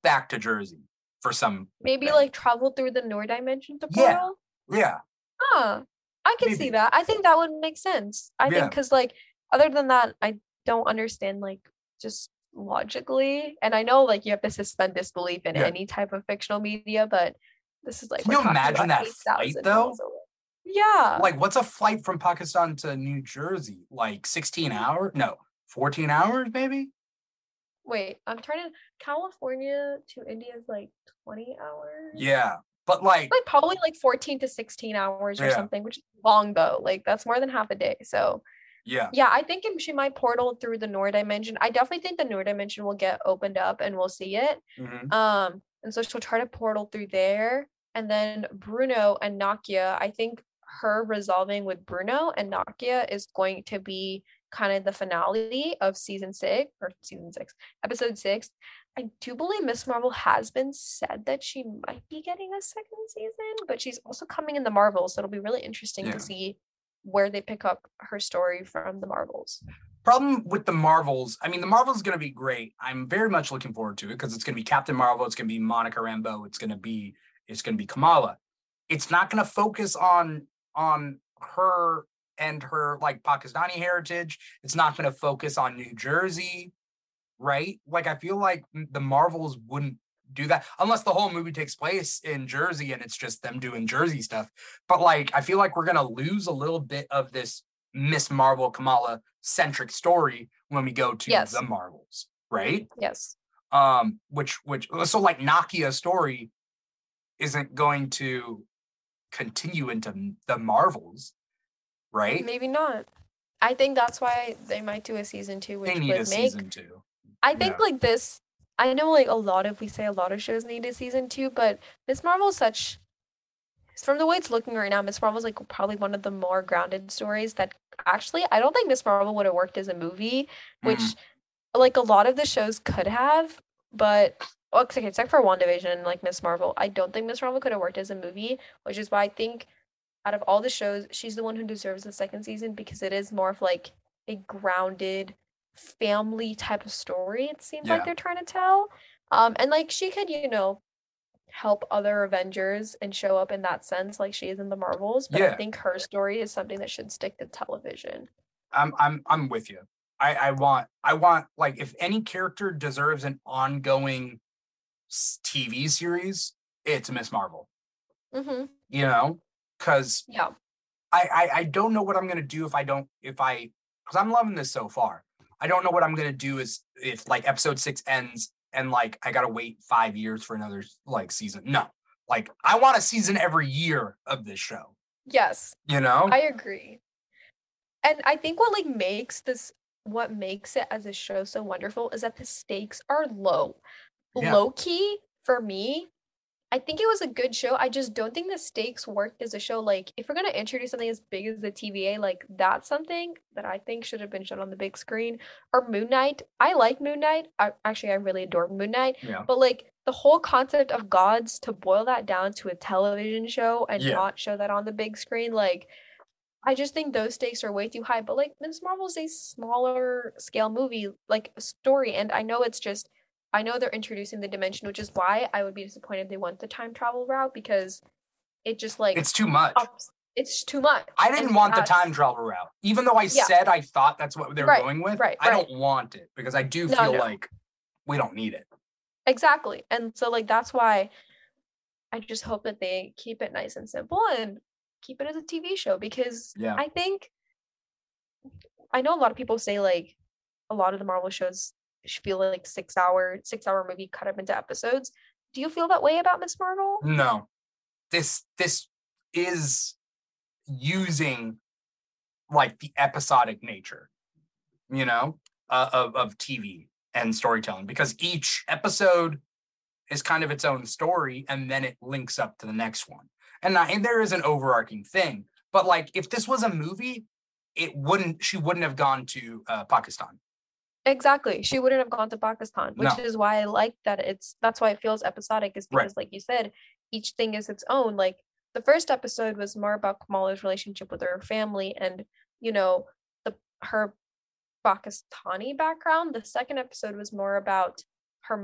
back to Jersey. For some maybe thing. Like travel through the Noor dimension to portal. I can see that. I think that would make sense. I think because like other than that I don't understand like just logically, and I know like you have to suspend disbelief in any type of fictional media, but this is like can you imagine that flight though? Like what's a flight from Pakistan to New Jersey? Like 14 hours maybe? Wait, I'm trying to... California to India is like 20 hours? Yeah, but like... probably like 14 to 16 hours or something, which is long though. Like that's more than half a day. So yeah, I think she might portal through the Noor dimension. I definitely think the Noor dimension will get opened up and we'll see it. Mm-hmm. And so she'll try to portal through there. And then Bruno and Nakia, I think her resolving with Bruno and Nakia is going to be... kind of the finale of episode 6. I do believe Ms. Marvel has been said that she might be getting a second season, but she's also coming in the Marvels, so it'll be really interesting to see where they pick up her story from the Marvels. Problem with the Marvels, I mean, the Marvels is going to be great. I'm very much looking forward to it because it's going to be Captain Marvel, it's going to be Monica Rambeau, it's going to be Kamala. It's not going to focus on her and her like Pakistani heritage. It's not going to focus on New Jersey, right? Like I feel like the Marvels wouldn't do that unless the whole movie takes place in Jersey and it's just them doing Jersey stuff. But like I feel like we're going to lose a little bit of this Miss Marvel Kamala centric story when we go to the Marvels, right? Yes. Which so like Nakia's story isn't going to continue into the Marvels. Right? Maybe not. I think that's why they might do a season 2, which they need season 2. I think like this, I know like a lot of shows need a season 2, but Ms. Marvel's such, from the way it's looking right now, Ms. Marvel's like probably one of the more grounded stories that actually, I don't think Ms. Marvel would have worked as a movie, which like a lot of the shows could have, but except for WandaVision, like Ms. Marvel, I don't think Ms. Marvel could have worked as a movie, which is why I think out of all the shows, she's the one who deserves the second season, because it is more of like a grounded family type of story, it seems like they're trying to tell. And like she could, you know, help other Avengers and show up in that sense, like she is in the Marvels, but I think her story is something that should stick to television. I'm with you. I want like, if any character deserves an ongoing TV series, it's Ms. Marvel. Mm-hmm. You know, because I don't know what I'm gonna do because I'm loving this so far. I don't know what I'm gonna do is if like episode 6 ends and like I gotta wait 5 years for another like season. No, like I want a season every year of this show. Yes, you know, I agree. And I think what makes it as a show so wonderful is that the stakes are low. Yeah. Low key for me. I think it was a good show. I just don't think the stakes worked as a show. Like, if we're going to introduce something as big as the TVA, like, that's something that I think should have been shown on the big screen. Or Moon Knight. I like Moon Knight. I really adore Moon Knight. Yeah. But, like, the whole concept of gods, to boil that down to a television show and not show that on the big screen, like, I just think those stakes are way too high. But, like, Ms. Marvel's a smaller scale movie, like, story. And I know it's just... I know they're introducing the dimension, which is why I would be disappointed they went the time travel route, because it just like... It's too much. It's too much. I didn't want the time travel route. Even though I said I thought that's what they were going with, I don't want it, because I do feel like we don't need it. Exactly. And so like that's why I just hope that they keep it nice and simple and keep it as a TV show, because I think... I know a lot of people say like a lot of the Marvel shows feel like six hour movie cut up into episodes. Do you feel that way about Ms. Marvel? No, this is using like the episodic nature, you know, of TV and storytelling, because each episode is kind of its own story and then it links up to the next one, and there is an overarching thing. But like if this was a movie, she wouldn't have gone to Pakistan. Exactly. She wouldn't have gone to Pakistan, which is why I like that that's why it feels episodic, is because like you said, each thing is its own. Like the first episode was more about Kamala's relationship with her family and, you know, her Pakistani background. The second episode was more about her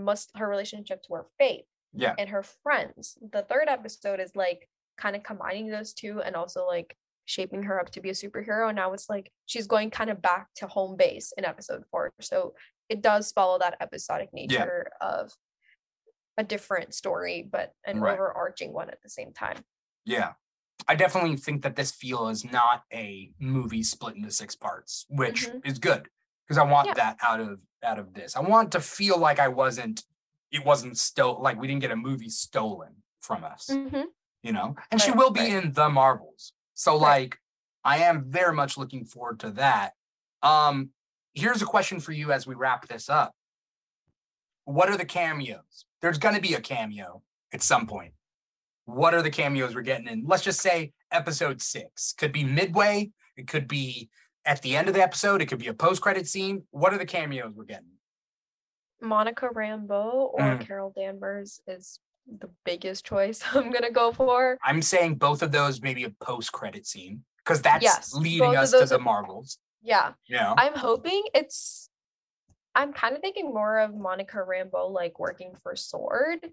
relationship to her faith and her friends. The third episode is like kind of combining those two and also like shaping her up to be a superhero, and now it's like she's going kind of back to home base in episode 4, so it does follow that episodic nature of a different story but an overarching one at the same time. I definitely think that this feel is not a movie split into 6 parts, which is good, because I want that out of this. I want to feel like it wasn't stolen, like we didn't get a movie stolen from us, you know. And she will be in The Marvels. So, like, I am very much looking forward to that. Here's a question for you as we wrap this up. What are the cameos? There's going to be a cameo at some point. What are the cameos we're getting in? Let's just say episode 6. Could be midway. It could be at the end of the episode. It could be a post-credit scene. What are the cameos we're getting? Monica Rambeau or Carol Danvers is the biggest choice I'm gonna go for. I'm saying both of those, maybe a post-credit scene, because that's leading us to the Marvels. Yeah. I'm hoping I'm kind of thinking more of Monica Rambeau like working for SWORD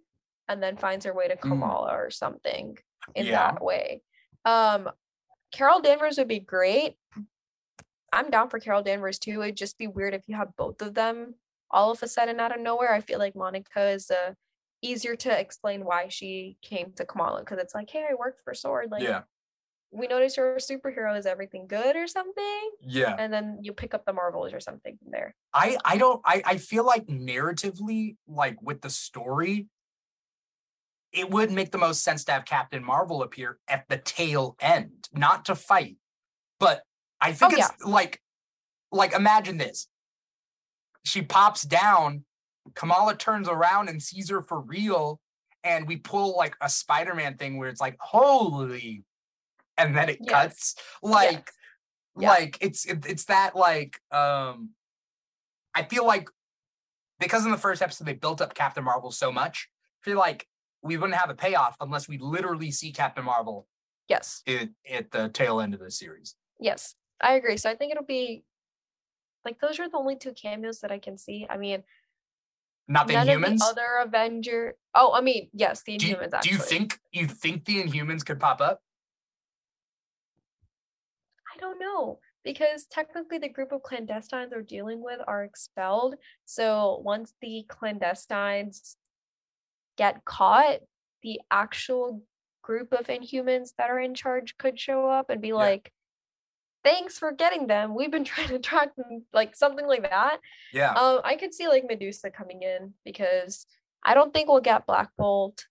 and then finds her way to Kamala or something in that way. Carol Danvers would be great. I'm down for Carol Danvers too. It'd just be weird if you have both of them all of a sudden out of nowhere. I feel like Monica is easier to explain why she came to Kamala, because it's like, hey, I worked for SWORD, like we noticed you're a superhero, is everything good or something, and then you pick up the Marvels or something from there. I feel like narratively, like with the story, it would make the most sense to have Captain Marvel appear at the tail end, not to fight, but I think like imagine this, she pops down, Kamala turns around and sees her for real, and we pull like a Spider-Man thing where it's like, holy, and then it cuts like it's that like I feel like because in the first episode they built up Captain Marvel so much, I feel like we wouldn't have a payoff unless we literally see Captain Marvel. Yes. At the tail end of the series. Yes, I agree. So I think it'll be like those are the only two cameos that I can see. I mean, not the Inhumans. The other Avenger. Oh, I mean, yes, the Inhumans. Do you think the Inhumans could pop up? I don't know, because technically the group of clandestines they're dealing with are expelled. So once the clandestines get caught, the actual group of Inhumans that are in charge could show up and be like, thanks for getting them. We've been trying to track them, like something like that. Yeah. I could see like Medusa coming in because I don't think we'll get Black Bolt.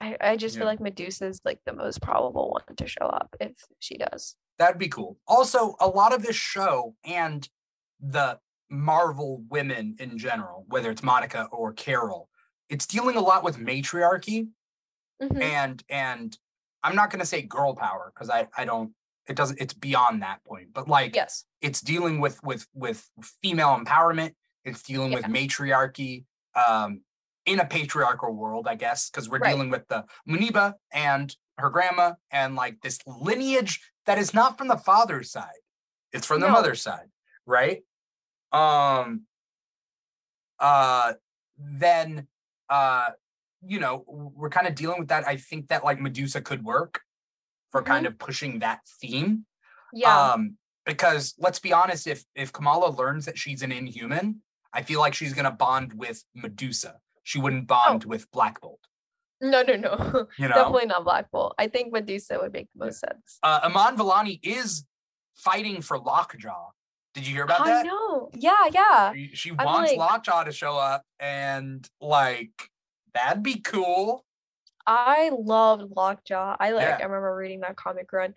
I just feel like Medusa is like the most probable one to show up if she does. That'd be cool. Also, a lot of this show and the Marvel women in general, whether it's Monica or Carol, it's dealing a lot with matriarchy and I'm not going to say girl power because I don't. It doesn't. It's beyond that point. But like, yes, it's dealing with female empowerment. It's dealing with matriarchy in a patriarchal world, I guess, because we're dealing with the Muniba and her grandma and like this lineage that is not from the father's side. It's from the mother's side, right? You know, we're kind of dealing with that. I think that like Medusa could work for kind of pushing that theme. Yeah. Because let's be honest, if Kamala learns that she's an Inhuman, I feel like she's going to bond with Medusa. She wouldn't bond with Black Bolt. No. You know? Definitely not Black Bolt. I think Medusa would make the most sense. Aman Vellani is fighting for Lockjaw. Did you hear about that? I know. Yeah. She wants like, Lockjaw to show up and like, that'd be cool. I loved Lockjaw. I remember reading that comic run.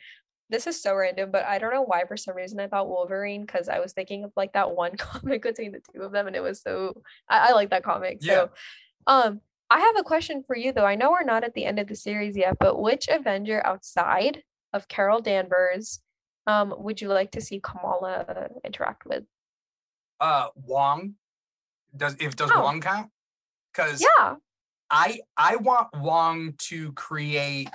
This is so random, but I don't know why for some reason I thought Wolverine, because I was thinking of like that one comic between the two of them, and it was so I like that comic. Yeah. So I have a question for you though. I know we're not at the end of the series yet, but which Avenger outside of Carol Danvers would you like to see Kamala interact with? Wong. Does Wong count? Because I want Wong to create.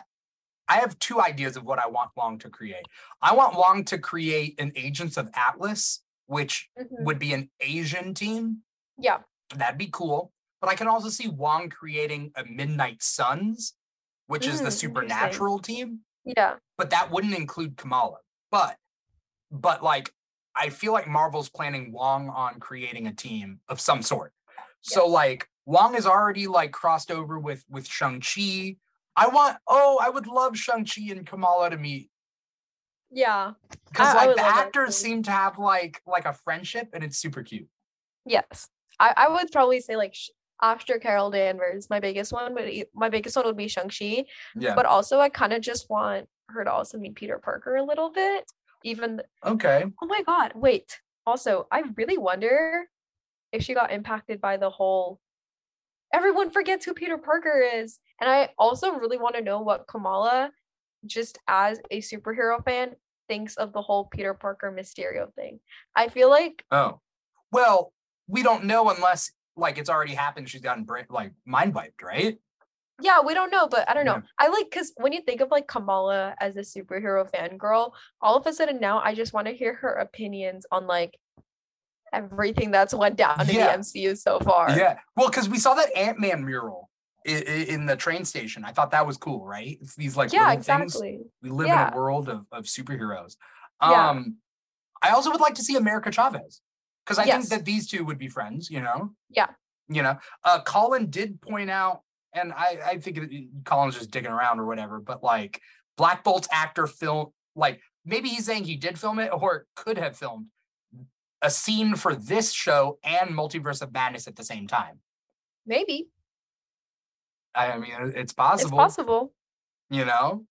I have two ideas of what I want Wong to create. I want Wong to create an Agents of Atlas, which would be an Asian team. Yeah. That'd be cool. But I can also see Wong creating a Midnight Suns, which is the supernatural team. Yeah. But that wouldn't include Kamala. But like, I feel like Marvel's planning Wong on creating a team of some sort. So like, Wong is already like crossed over with Shang-Chi. I would love Shang-Chi and Kamala to meet. Yeah. Because like the actors seem to have like a friendship and it's super cute. Yes. I would probably say like after Carol Danvers, my biggest one would be Shang-Chi. Yeah. But also I kind of just want her to also meet Peter Parker a little bit. Okay. Oh my God. Wait. Also, I really wonder if she got impacted by the whole everyone forgets who Peter Parker is. And I also really want to know what Kamala, just as a superhero fan, thinks of the whole Peter Parker Mysterio thing. I feel like... Oh. Well, we don't know unless, like, it's already happened. She's gotten, like, mind-wiped, right? Yeah, we don't know, but I don't know. Yeah. I like, because when you think of, like, Kamala as a superhero fangirl, all of a sudden now I just want to hear her opinions on, like, everything that's went down in the MCU so far. Yeah, well, because we saw that Ant-Man mural in the train station. I thought that was cool, right? It's these like little things. We live in a world of superheroes. I also would like to see America Chavez because I think that these two would be friends. You know. Yeah. You know, Colin did point out, and I think Colin's just digging around or whatever, but like Black Bolt's actor film, like maybe he's saying he did film it or could have filmed a scene for this show and Multiverse of Madness at the same time. Maybe. I mean, it's possible. It's possible. You know?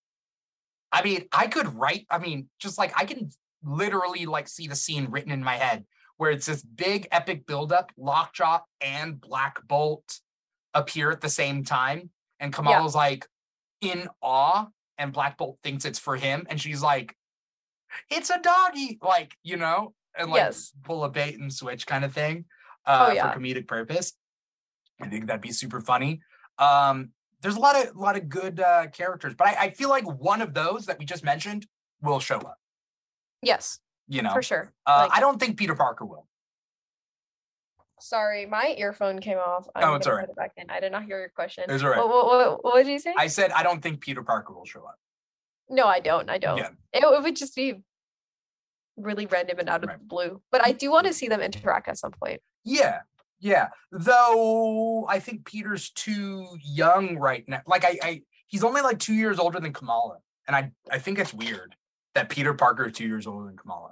I mean, I could write, I mean, just like, I can literally like see the scene written in my head where it's this big epic buildup, Lockjaw and Black Bolt appear at the same time. And Kamala's like in awe and Black Bolt thinks it's for him. And she's like, it's a doggy, like, you know? And like pull a bait and switch kind of thing. for comedic purpose. I think that'd be super funny. There's a lot of good characters, but I feel like one of those that we just mentioned will show up. Yes. You know, for sure. I don't think Peter Parker will. Sorry, my earphone came off. Oh, it's all right. Put it back in. I did not hear your question. It's all right. What did you say? I said I don't think Peter Parker will show up. No, I don't. Yeah. It would just be really random and out of the blue. But I do want to see them interact at some point. Yeah. Though I think Peter's too young right now. Like he's only like 2 years older than Kamala. And I think it's weird that Peter Parker is 2 years older than Kamala.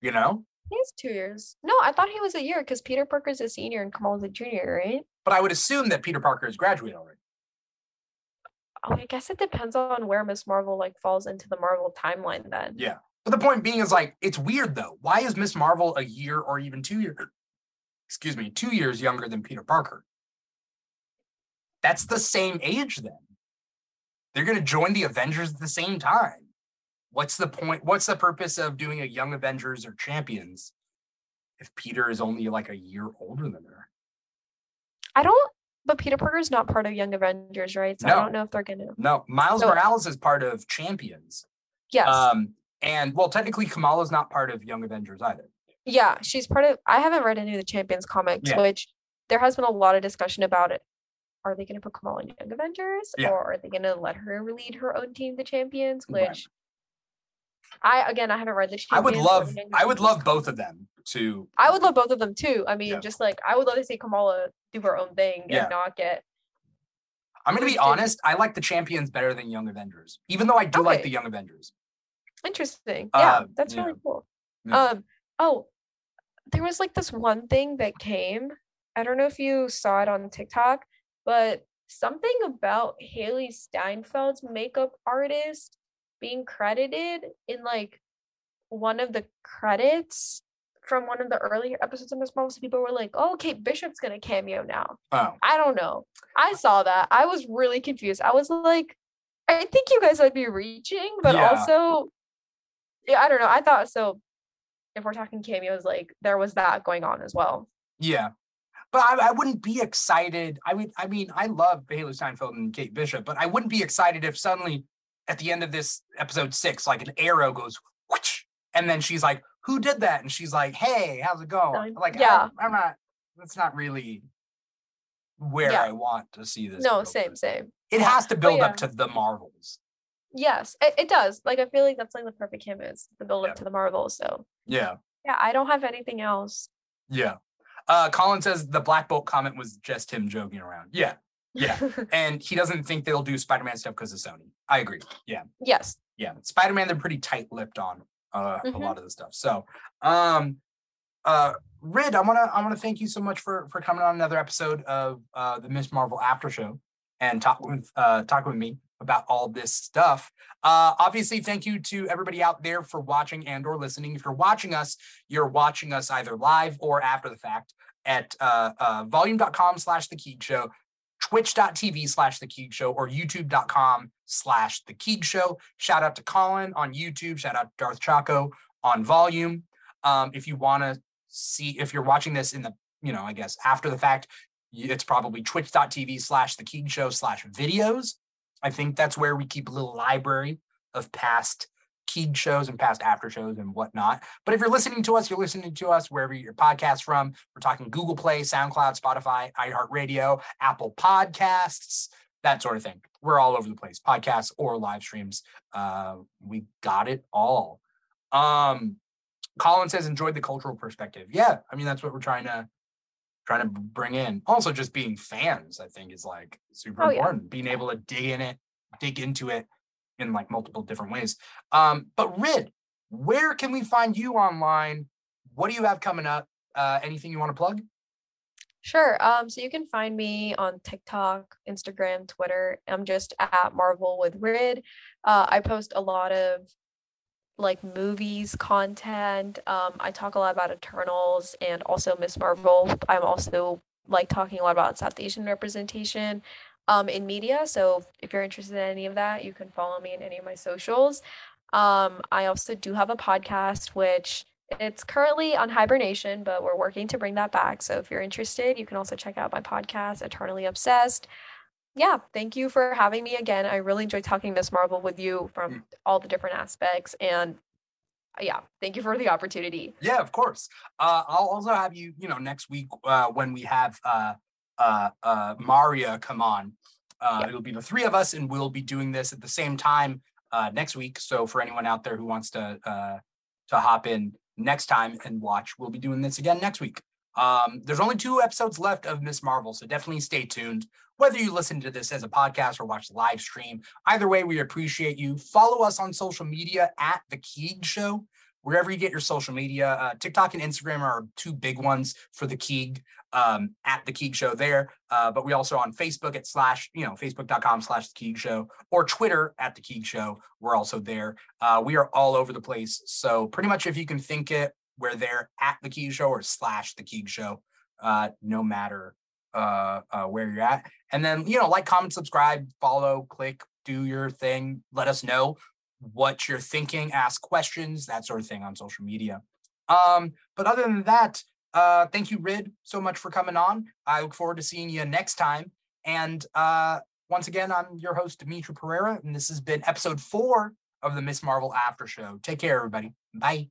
You know? He's 2 years. No, I thought he was a year because Peter Parker's a senior and Kamala's a junior, right? But I would assume that Peter Parker has graduated already. Oh, I guess it depends on where Ms. Marvel falls into the Marvel timeline then. Yeah. But the point being is it's weird though. Why is Ms. Marvel a year or even 2 years? Excuse me, 2 years younger than Peter Parker. That's the same age then. They're going to join the Avengers at the same time. What's the point? What's the purpose of doing a Young Avengers or Champions if Peter is only a year older than her? But Peter Parker is not part of Young Avengers, right? So no. I don't know if they're going to. No, Miles Morales is part of Champions. Yes. And well, technically Kamala's not part of Young Avengers either. Yeah, she's part of... I haven't read any of the Champions comics, which there has been a lot of discussion about it. Are they going to put Kamala in Young Avengers? Yeah. Or are they going to let her lead her own team, the Champions? Which... Right. I haven't read the Champions. I would love both of them to... I would love both of them too. I mean, I would love to see Kamala do her own thing and not get... I'm going to be honest. I like the Champions better than Young Avengers, even though I do like the Young Avengers. Interesting. Yeah, that's really cool. Yeah. There was this one thing that came. I don't know if you saw it on TikTok, but something about Haley Steinfeld's makeup artist being credited in one of the credits from one of the earlier episodes of Ms. Marvel. So people were like, "Oh, Kate Bishop's gonna cameo now." Oh, I don't know. I saw that. I was really confused. I was like, I think you guys might be reaching, but also, yeah, I don't know. I thought so. If we're talking cameos, there was that going on as well. Yeah. But I wouldn't be excited. I love Haley Steinfeld and Kate Bishop, but I wouldn't be excited if suddenly at the end of this episode 6, an arrow goes, whoosh, and then she's like, who did that? And she's like, hey, how's it going? I'm not, that's not really where I want to see this. No, same. It has to build up to the Marvels. Yes, it does. I feel like that's the perfect canvas, the build up to the Marvels. So yeah, I don't have anything else. Yeah, Colin says the Black Bolt comment was just him joking around. Yeah, and he doesn't think they'll do Spider-Man stuff because of Sony. I agree. Yeah. Yes. Yeah, Spider-Man, they're pretty tight-lipped on a lot of the stuff. So, Rid, I wanna thank you so much for coming on another episode of the Ms. Marvel After Show and talk with me about all this stuff. Obviously, thank you to everybody out there for watching and or listening. If you're watching us, either live or after the fact at volume.com/theKeeg Show, twitch.tv/theKeeg Show, or youtube.com/theKeeg Show. Shout out to Colin on YouTube. Shout out to Darth Chaco on Volume. If you want to see, if you're watching this in the, I guess after the fact, it's probably twitch.tv/theKeeg Show/videos. I think that's where we keep a little library of past Keeg shows and past after shows and whatnot. But if you're listening to us wherever your podcast's from. We're talking Google Play, SoundCloud, Spotify, iHeartRadio, Apple Podcasts, that sort of thing. We're all over the place, podcasts or live streams. We got it all. Colin says, enjoyed the cultural perspective. Yeah, I mean, that's what we're trying to bring in. Also just being fans, I think, is super important. Yeah. Being able to dig into it in multiple different ways. But Rid, where can we find you online? What do you have coming up? Anything you want to plug? Sure. So you can find me on TikTok, Instagram, Twitter. I'm just at Marvel with Rid. I post a lot of movies content. I talk a lot about Eternals and also Ms. Marvel. I'm also talking a lot about South Asian representation in media. So if you're interested in any of that, you can follow me in any of my socials. I also do have a podcast, which It's currently on hibernation, but we're working to bring that back. So if you're interested, you can also check out my podcast, Eternally Obsessed. Yeah, thank you for having me again. I really enjoyed talking Ms. Marvel with you from all the different aspects. And yeah, thank you for the opportunity. Yeah, of course. I'll also have you, next week when we have Maria come on. It'll be the three of us, and we'll be doing this at the same time next week. So for anyone out there who wants to hop in next time and watch, we'll be doing this again next week. There's only 2 episodes left of Ms. Marvel, so definitely stay tuned. Whether you listen to this as a podcast or watch live stream, either way, we appreciate you. Follow us on social media at The Keeg Show, wherever you get your social media. TikTok and Instagram are 2 big ones for The Keeg, at The Keeg Show there. But we also on Facebook at facebook.com/ The Keeg Show, or Twitter at The Keeg Show. We're also there. We are all over the place. So pretty much if you can think it, we're there at The Keeg Show or / The Keeg Show, no matter where you're at. And then, like, comment, subscribe, follow, click, do your thing. Let us know what you're thinking, ask questions, that sort of thing on social media. But other than that, thank you, Rid, so much for coming on. I look forward to seeing you next time. And once again, I'm your host, Demetri Pereira, and this has been episode 4 of the Ms. Marvel After Show. Take care, everybody. Bye.